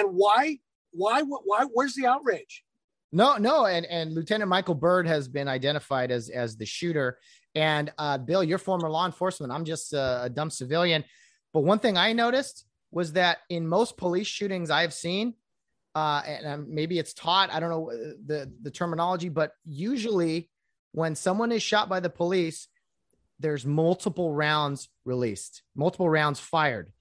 And why, where's the outrage? No. And Lieutenant Michael Byrd has been identified as the shooter. And Bill, you're former law enforcement. I'm just a dumb civilian. But one thing I noticed was that in most police shootings I've seen, and maybe it's taught, I don't know the terminology, but usually when someone is shot by the police, there's multiple rounds released, multiple rounds fired.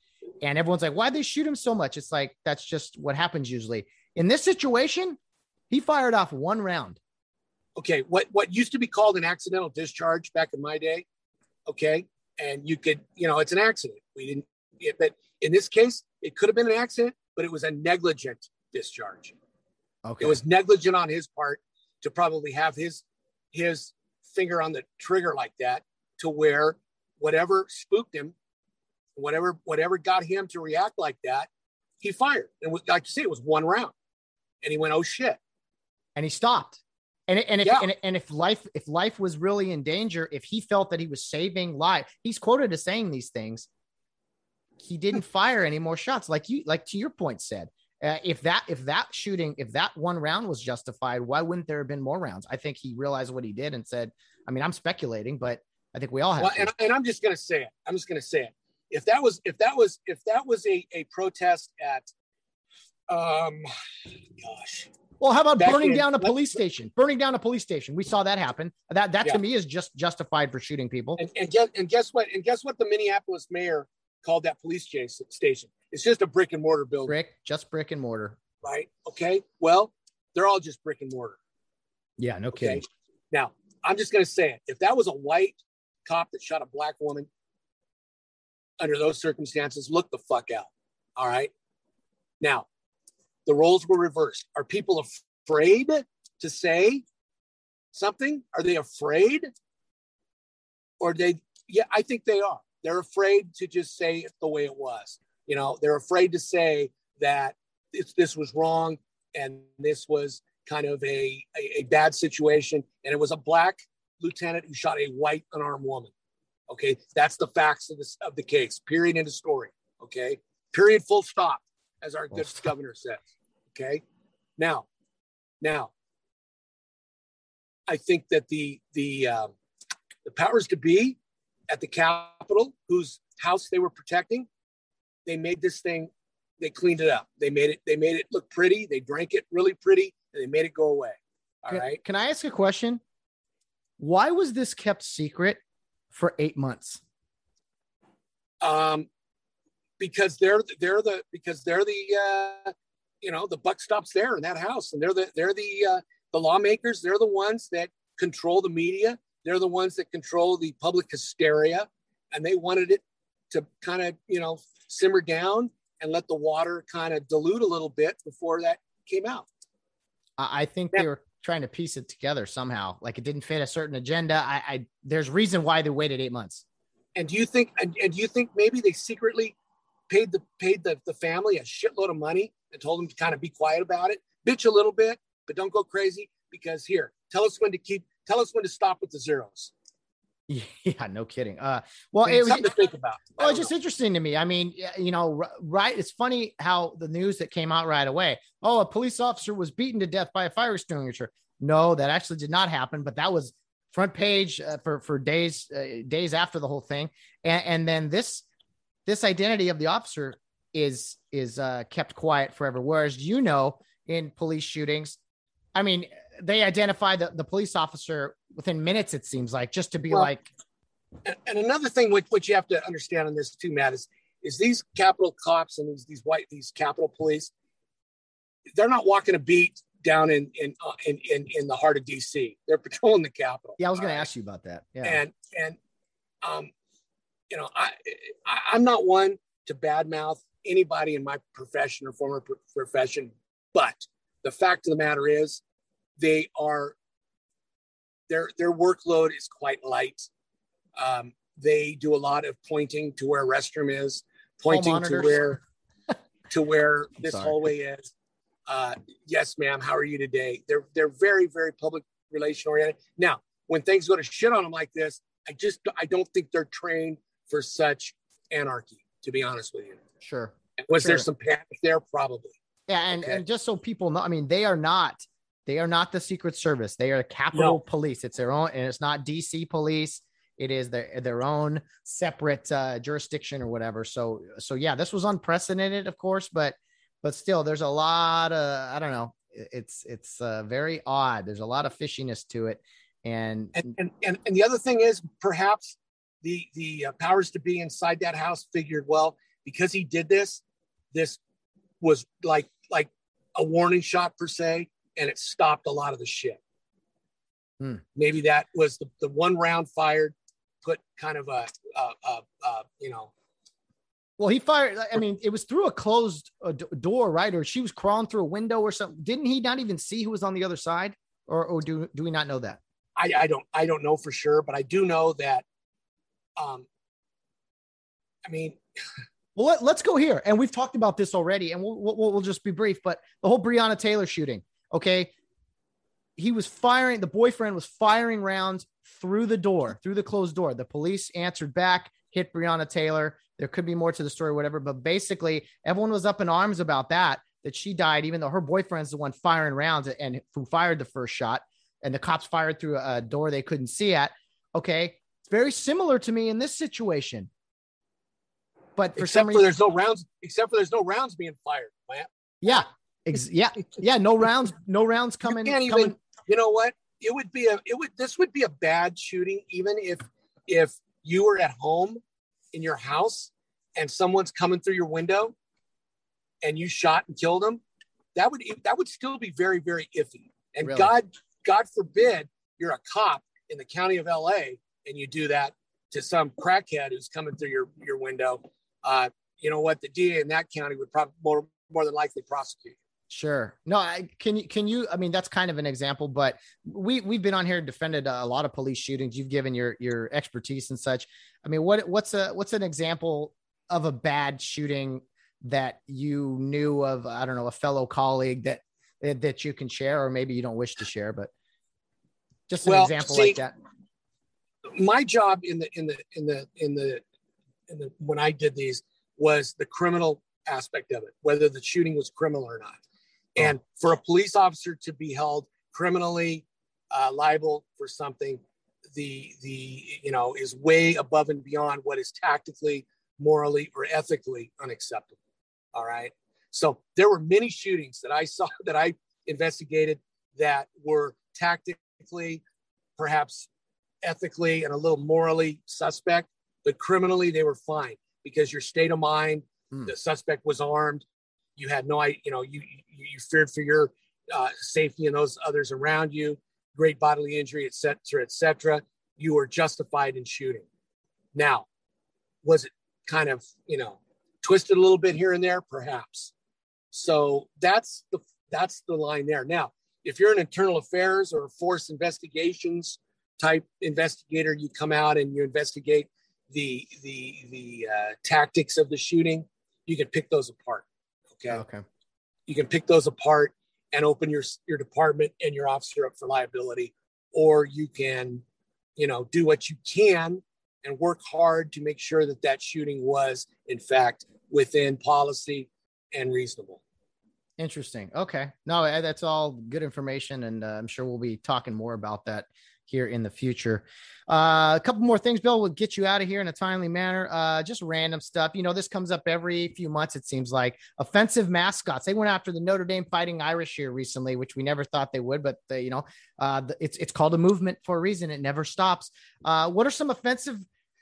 And everyone's like, why'd they shoot him so much? It's like, that's just what happens usually. In this situation, he fired off one round. Okay, what used to be called an accidental discharge back in my day, okay? And you could, it's an accident. But in this case, it could have been an accident, but it was a negligent discharge. Okay. It was negligent on his part to probably have his finger on the trigger like that, to where whatever spooked him, whatever got him to react like that, he fired. And like you say, it was one round, and he went, oh shit, and he stopped. And if life was really in danger, if he felt that he was saving life, he's quoted as saying these things. He didn't fire any more shots, like to your point said. If that one round was justified, why wouldn't there have been more rounds? I think he realized what he did and said. I mean, I'm speculating, but I think we all have. Well, and I'm just gonna say it. If that was a protest at, gosh. Well, how about burning down a police station? We saw that happen. That to me is just justified for shooting people. And guess what? The Minneapolis mayor called that police station. It's just a brick and mortar building. Brick and mortar. Right. Okay. Well, they're all just brick and mortar. Yeah. No kidding. Okay? Now I'm just going to say it. If that was a white cop that shot a black woman, under those circumstances, look the fuck out. All right. Now, the roles were reversed. Are people afraid to say something? Are they afraid? or they, yeah, I think they are. They're afraid to just say it the way it was. You know, they're afraid to say that this was wrong and this was kind of a bad situation. And it was a black lieutenant who shot a white unarmed woman. Okay, that's the facts of the case. Period. End of story. Okay, period. Full stop, as our good governor says. Okay, now, I think that the powers to be at the Capitol, whose house they were protecting, they made this thing. They cleaned it up. They made it look pretty. They drank it really pretty, and they made it go away. All right. Can I ask a question? Why was this kept secret for 8 months? Because they're the the buck stops there in that house, and they're the lawmakers. They're the ones that control the media. They're the ones that control the public hysteria, and they wanted it to kind of, simmer down and let the water kind of dilute a little bit before that came out. I think they were trying to piece it together somehow. Like, it didn't fit a certain agenda. There's reason why they waited 8 months. And do you think maybe they secretly paid the family a shitload of money and told them to kind of be quiet about it, bitch a little bit, but don't go crazy, because here, tell us when to stop with the zeros. Yeah, no kidding. It was something to think about. Well, it's just interesting to me. I mean, right. It's funny how the news that came out right away. Oh, a police officer was beaten to death by a fire extinguisher. No, that actually did not happen, but that was front page for days after the whole thing. And then this identity of the officer is kept quiet forever. Whereas, in police shootings, I mean, they identify the police officer within minutes, it seems like, just to be And another thing which you have to understand on this too, Matt, is these Capitol cops and these Capitol police, they're not walking a beat down in the heart of DC. They're patrolling the Capitol. Yeah, I was going to ask you about that. Yeah, I'm not one to badmouth anybody in my profession or former profession, but the fact of the matter is, they are, their workload is quite light. They do a lot of pointing to where restroom is, pointing to where this hallway is. Yes, ma'am, how are you today? They're very, very public relation oriented. Now, when things go to shit on them like this, I don't think they're trained for such anarchy, to be honest with you. Sure. Was there some panic there? Probably. Yeah. And just so people know, I mean, they are not the Secret Service. They are the Capitol Police. It's their own, and it's not DC police. It is their own separate jurisdiction or whatever. So yeah, this was unprecedented, of course, but still, there's a lot of, I don't know. It's very odd. There's a lot of fishiness to it. And the other thing is, perhaps the powers to be inside that house figured, well, because he did this, this was like a warning shot per se, and it stopped a lot of the shit. Maybe that was the one round fired, put kind of a. Well, he fired. I mean, it was through a closed door, right? Or she was crawling through a window or something. Didn't he not even see who was on the other side? Or do we not know that? I don't know for sure, but I do know that. I mean. Well, let's go here. And we've talked about this already, and we'll just be brief, but the whole Breonna Taylor shooting. Okay. He was firing. The boyfriend was firing rounds through the door, through the closed door. The police answered back, hit Breonna Taylor. There could be more to the story, whatever. But basically, everyone was up in arms about that she died, even though her boyfriend's the one firing rounds and who fired the first shot, and the cops fired through a door they couldn't see at. Okay. It's very similar to me in this situation. But for some reason, there's no rounds being fired, man. Yeah. Yeah. No rounds coming. You can't even, you know what? This would be a bad shooting. Even if you were at home in your house and someone's coming through your window and you shot and killed them, that would still be very, very iffy. And really? God forbid you're a cop in the county of LA and you do that to some crackhead who's coming through your window. You know what? The DA in that county would probably more than likely prosecute. Sure. No, can you, I mean, that's kind of an example, but we've been on here and defended a lot of police shootings. You've given your expertise and such. I mean, what's an example of a bad shooting that you knew of, I don't know, a fellow colleague that you can share, or maybe you don't wish to share, but just an example like that. My job in the when I did these was the criminal aspect of it, whether the shooting was criminal or not. And for a police officer to be held criminally liable for something, is way above and beyond what is tactically, morally, or ethically unacceptable. All right. So there were many shootings that I saw, that I investigated, that were tactically, perhaps ethically, and a little morally suspect, but criminally they were fine because your state of mind, the suspect was armed. You had no idea, you feared for your safety and those others around you, great bodily injury, et cetera. You were justified in shooting. Now, was it kind of, twisted a little bit here and there? Perhaps. So that's the line there. Now, if you're an internal affairs or force investigations type investigator, you come out and you investigate the tactics of the shooting. You can pick those apart. Okay. You can pick those apart and open your department and your officer up for liability, or you can, do what you can and work hard to make sure that shooting was, in fact, within policy and reasonable. Interesting. Okay. No, that's all good information. And I'm sure we'll be talking more about that here in the future. A couple more things, Bill, will get you out of here in a timely manner. Just random stuff. This comes up every few months, it seems like. Offensive mascots. They went after the Notre Dame Fighting Irish here recently, which we never thought they would, but they, it's called a movement for a reason. It never stops. What are some offensive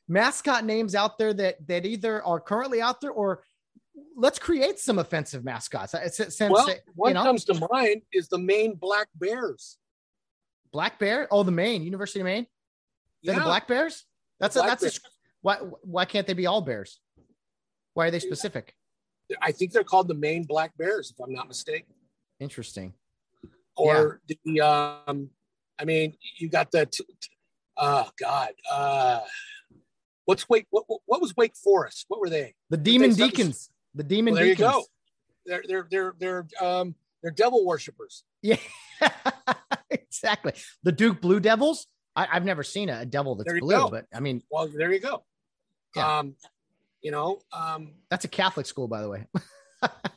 mascot names out there that either are currently out there, or let's create some offensive mascots? What comes to mind is the Maine Black Bears. Black Bear? Oh, the Maine, University of Maine? Yeah. The Black Bears? Why can't they be all bears? Why are they specific? I think they're called the Maine Black Bears, if I'm not mistaken. Interesting. Or you got the, what was Wake Forest? What were they? The Demon Deacons. The Demon Deacons. There you go. They're devil worshipers. Yeah. Exactly. The Duke Blue Devils. I've never seen a devil that's blue, but I mean, well, there you go. Yeah. That's a Catholic school, by the way.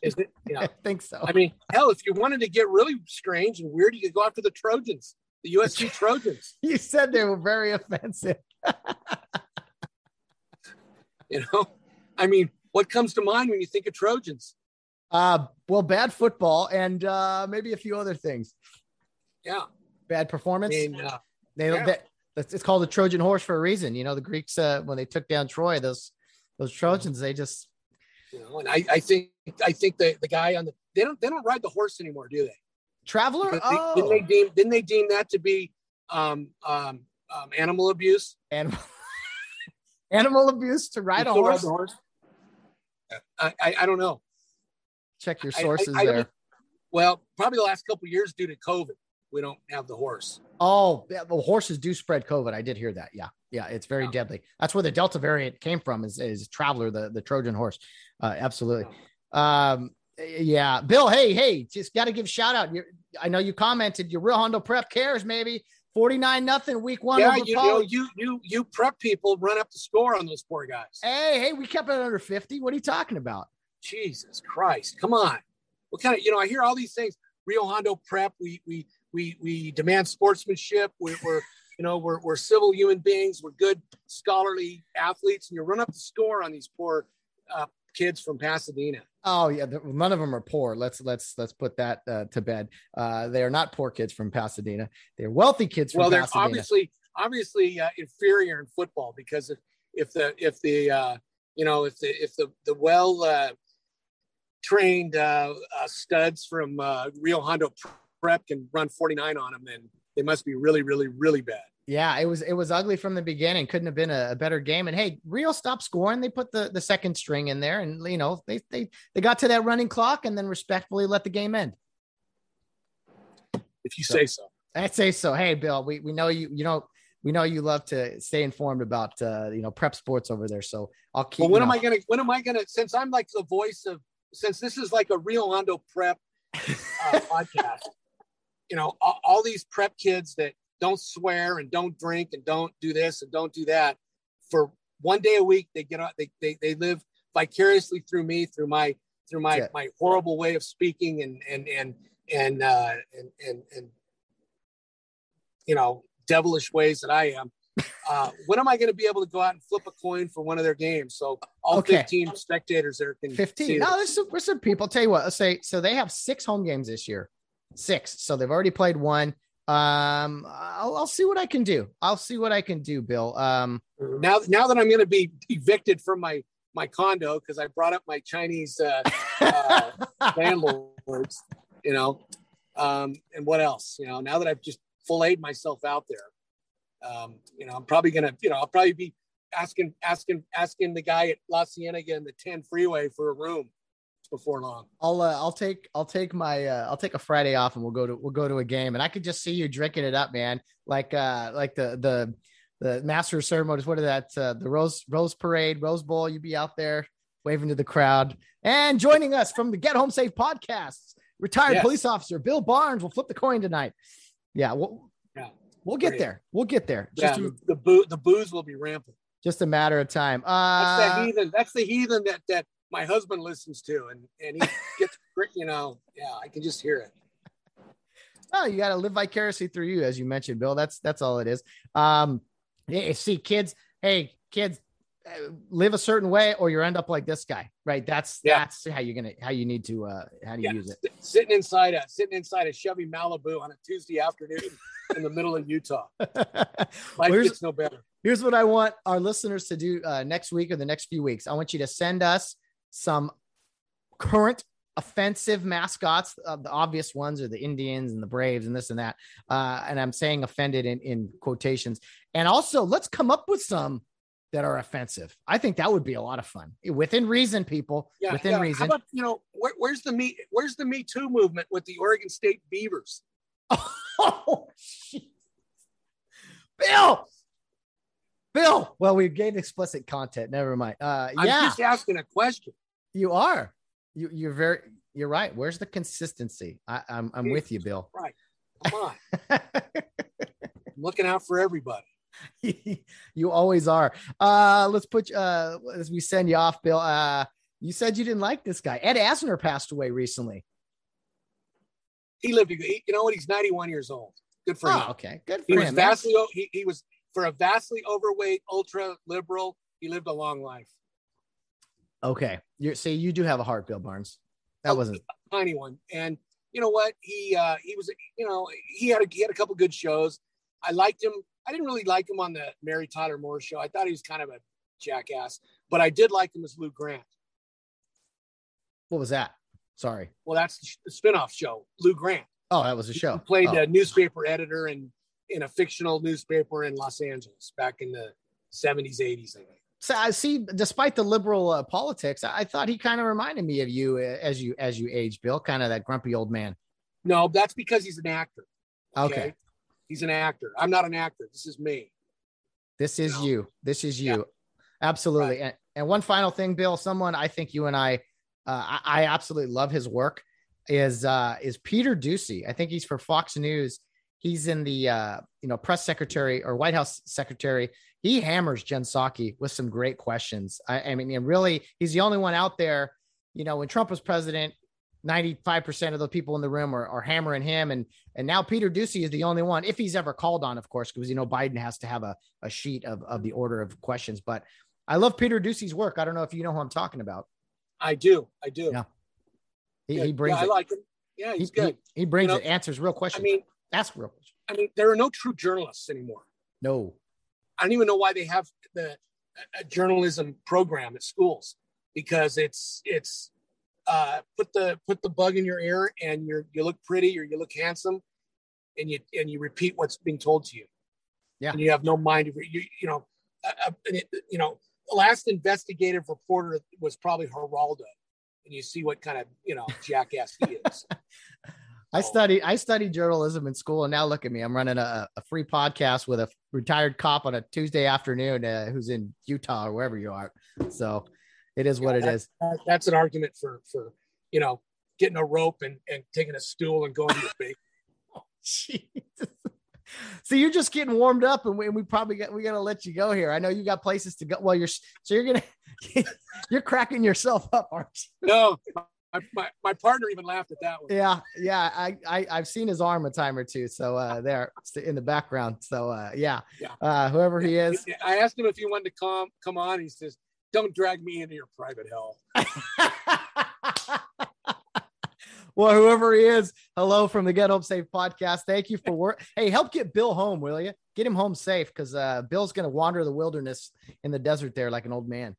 Is it? Yeah. I think so. I mean, hell, if you wanted to get really strange and weird, you could go after the Trojans, the USC Trojans. You said they were very offensive. What comes to mind when you think of Trojans? Bad football and maybe a few other things. Yeah. Bad performance. It's called the Trojan horse for a reason. The Greeks, when they took down Troy, those Trojans, they just, and I think the guy on they don't ride the horse anymore, do they? Traveler. Didn't they deem that to be animal abuse? Animal abuse to ride a horse? I don't know. Check your sources there. Well, probably the last couple of years due to COVID, we don't have the horse. Oh, yeah, well, horses do spread COVID. I did hear that. Yeah, it's very deadly. That's where the Delta variant came from. Is Traveler, the Trojan horse? Absolutely. Bill. Hey, just got to give a shout out. I know you commented. Your Rio Hondo Prep cares. Maybe 49-0 week 1. Yeah, you prep people run up the score on those poor guys. Hey, we kept it under 50. What are you talking about? Jesus Christ! Come on. What kind of, I hear all these things, Rio Hondo Prep. We demand sportsmanship. We're civil human beings. We're good scholarly athletes. And you run up the score on these poor kids from Pasadena. Oh yeah. None of them are poor. Let's put that to bed. They are not poor kids from Pasadena. They're wealthy kids from Pasadena. Well, they're obviously inferior in football because if the trained studs from Rio Hondo Prep can run 49 on them, then they must be really, really, really bad. Yeah, it was ugly from the beginning. Couldn't have been a better game. And hey, Rio stopped scoring. They put the second string in there, and they got to that running clock and then respectfully let the game end. if you say so. I'd say so. Hey, Bill, we know you know, we know you love to stay informed about you know, prep sports over there. So I'll keep. Well, when am I gonna? Since I'm like the voice of, since this is like a Rio Hondo Prep podcast, you know, all these prep kids that don't swear and don't drink and don't do this and don't do that, for one day a week they get on, they live vicariously through me, through my yeah. my horrible way of speaking and you know, devilish ways that I am. When am I going to be able to go out and flip a coin for one of their games? So all 15 spectators there can 15. No, there's some people. Tell you what, let's say, so they have 6 home games this year, 6. So they've already played one. I'll see what I can do. I'll see what I can do, Bill. Now that I'm going to be evicted from my condo, cause I brought up my Chinese, landlords, you know, and what else, you know, now that I've just filleted myself out there. You know, I'm probably going to, you know, I'll probably be asking the guy at La Cienega in the 10 freeway for a room before long. I'll take a Friday off and we'll go to a game, and I could just see you drinking it up, man. Like the master of ceremonies, what is that? The Rose Parade, Rose Bowl. You'd be out there waving to the crowd. And joining us from the Get Home Safe podcast, retired police officer Bill Barnes will flip the coin tonight. Yeah. We'll get there. We'll get there. Just the booze will be rampant. Just a matter of time. That's the heathen that my husband listens to, and he gets, you know, yeah, I can just hear it. Oh, you got to live vicariously through you, as you mentioned, Bill. That's all it is. Kids, live a certain way, or you end up like this guy, right? That's how you need to use it. Sitting inside a Chevy Malibu on a Tuesday afternoon in the middle of Utah. Life gets no better. Here's what I want our listeners to do next week or the next few weeks. I want you to send us some current offensive mascots. The obvious ones are the Indians and the Braves and this and that. And I'm saying offended in quotations. And also, let's come up with some that are offensive. I think that would be a lot of fun. Within reason, people. Yeah, within reason. How about, you know, where's the Me Too movement with the Oregon State Beavers? Oh, geez. Bill. Well, we gave explicit content. Never mind. I'm just asking a question. You are. You're right. Where's the consistency? I'm with you, Bill. Right. Come on. I'm looking out for everybody. You always are. Let's put as we send you off, Bill. You said you didn't like this guy. Ed Asner passed away recently. He lived. You know what? He's 91 years old. Good for him. Okay, good for him. He was, for a vastly overweight ultra liberal, he lived a long life. Okay, you do have a heart, Bill Barnes. That wasn't a tiny one. And you know what? He was. You know, he had a couple good shows. I liked him. I didn't really like him on the Mary Tyler Moore show. I thought he was kind of a jackass, but I did like him as Lou Grant. What was that? Sorry. Well, that's the spinoff show, Lou Grant. Oh, that was a show. He played a newspaper editor in a fictional newspaper in Los Angeles back in the 70s, 80s, I think. So I see, despite the liberal politics, I thought he kind of reminded me of you as you age, Bill, kind of that grumpy old man. No, that's because he's an actor. Okay. He's an actor. I'm not an actor. This is me. This is you. This is you. Yeah. Absolutely. Right. And one final thing, Bill, someone I think you and I absolutely love his work is Peter Doocy. I think he's for Fox News. He's in the, you know, press secretary or White House secretary. He hammers Jen Psaki with some great questions. I mean, and really, he's the only one out there. You know, when Trump was president, 95% of the people in the room are hammering him. And now Peter Doocy is the only one, if he's ever called on, of course, because, you know, Biden has to have a sheet of the order of questions. But I love Peter Doocy's work. I don't know if you know who I'm talking about. I do. Yeah. He brings it. I like him. Yeah, he's good. He brings it, answers real questions. I mean, that's real. I mean, there are no true journalists anymore. No. I don't even know why they have a journalism program at schools, because it's, put the bug in your ear and you look pretty or you look handsome and you repeat what's being told to you. Yeah. And you have no mind. The last investigative reporter was probably Geraldo, and you see what kind of, you know, jackass he is. I studied journalism in school, and now look at me. I'm running a free podcast with a retired cop on a Tuesday afternoon who's in Utah or wherever you are. So it is what it is. That's an argument for you know, getting a rope and taking a stool and going to your face. Oh, Jesus. So you're just getting warmed up, and we gotta let you go here. I know you got places to go. Well, you're cracking yourself up, aren't you? No, my partner even laughed at that one. Yeah. I've seen his arm a time or two. So there in the background. So whoever he is. I asked him if he wanted to come on. He says, "Don't drag me into your private hell." Well, whoever he is, hello from the Get Home Safe podcast. Thank you for work. Hey, help get Bill home, will you? Get him home safe, because Bill's going to wander the wilderness in the desert there like an old man.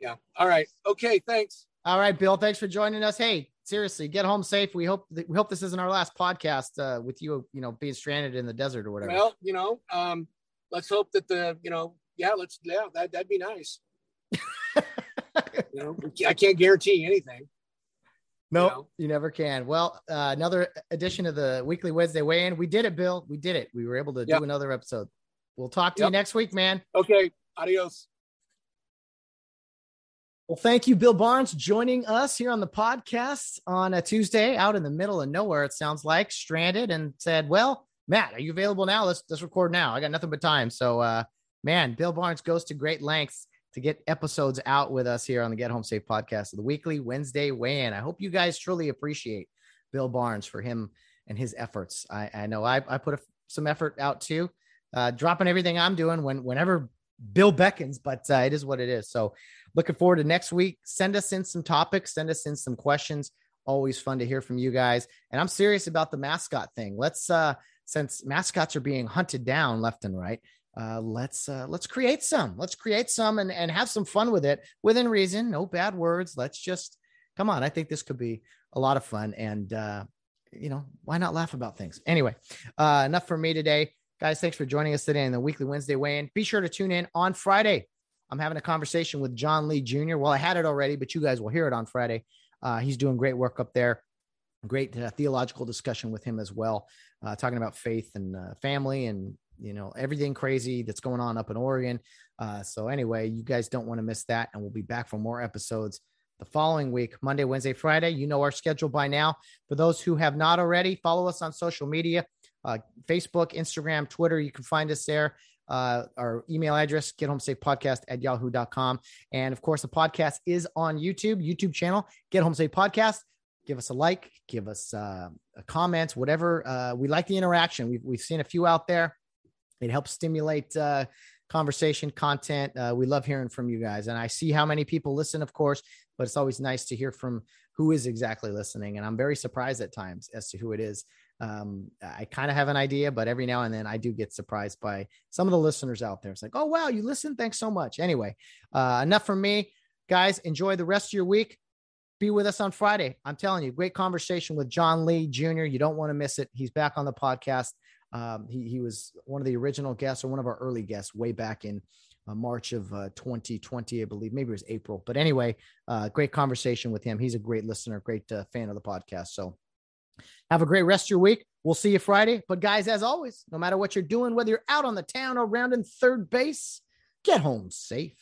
Yeah. All right. Okay. Thanks. All right, Bill. Thanks for joining us. Hey, seriously, get home safe. We hope this isn't our last podcast with you, you know, being stranded in the desert or whatever. Well, you know, let's hope that that'd be nice. You know, I can't guarantee anything. No, you never can. Well, another edition of the Weekly Wednesday Weigh-In. We did it, Bill. We did it. We were able to do another episode. We'll talk to you next week, man. Okay. Adios. Well, thank you, Bill Barnes, joining us here on the podcast on a Tuesday out in the middle of nowhere, it sounds like, stranded, and said, well, Matt, are you available now? Let's record now. I got nothing but time. So, man, Bill Barnes goes to great lengths to get episodes out with us here on the Get Home Safe podcast of the Weekly Wednesday Weigh-In. I hope you guys truly appreciate Bill Barnes for him and his efforts. I know I put some effort out too, dropping everything I'm doing whenever Bill beckons, but it is what it is. So looking forward to next week. Send us in some topics, send us in some questions. Always fun to hear from you guys. And I'm serious about the mascot thing. Let's since mascots are being hunted down left and right, let's create some. Let's create some and have some fun with it within reason. No bad words. Let's just come on. I think this could be a lot of fun, and you know, why not laugh about things? Anyway, enough for me today, guys. Thanks for joining us today in the Weekly Wednesday Weigh-In. Be sure to tune in on Friday. I'm having a conversation with John Lee Jr. Well, I had it already, but you guys will hear it on Friday. He's doing great work up there. Great theological discussion with him as well. Talking about faith and family and, you know, everything crazy that's going on up in Oregon. So anyway, you guys don't want to miss that. And we'll be back for more episodes the following week, Monday, Wednesday, Friday. You know our schedule by now. For those who have not already, follow us on social media, Facebook, Instagram, Twitter. You can find us there. Our email address, gethomesafepodcast@yahoo.com. And of course, the podcast is on YouTube channel, Get Home Safe Podcast. Give us a like, give us a comment, whatever. We like the interaction. We've seen a few out there. It helps stimulate conversation, content. We love hearing from you guys. And I see how many people listen, of course, but it's always nice to hear from who is exactly listening. And I'm very surprised at times as to who it is. I kind of have an idea, but every now and then I do get surprised by some of the listeners out there. It's like, oh, wow, you listen. Thanks so much. Anyway, enough from me, guys. Enjoy the rest of your week. Be with us on Friday. I'm telling you, great conversation with John Lee Jr. You don't want to miss it. He's back on the podcast. He was one of the original guests, or one of our early guests way back in March of 2020, I believe. Maybe it was April, but anyway, great conversation with him. He's a great listener, great fan of the podcast. So have a great rest of your week. We'll see you Friday. But guys, as always, no matter what you're doing, whether you're out on the town or rounding third base, get home safe.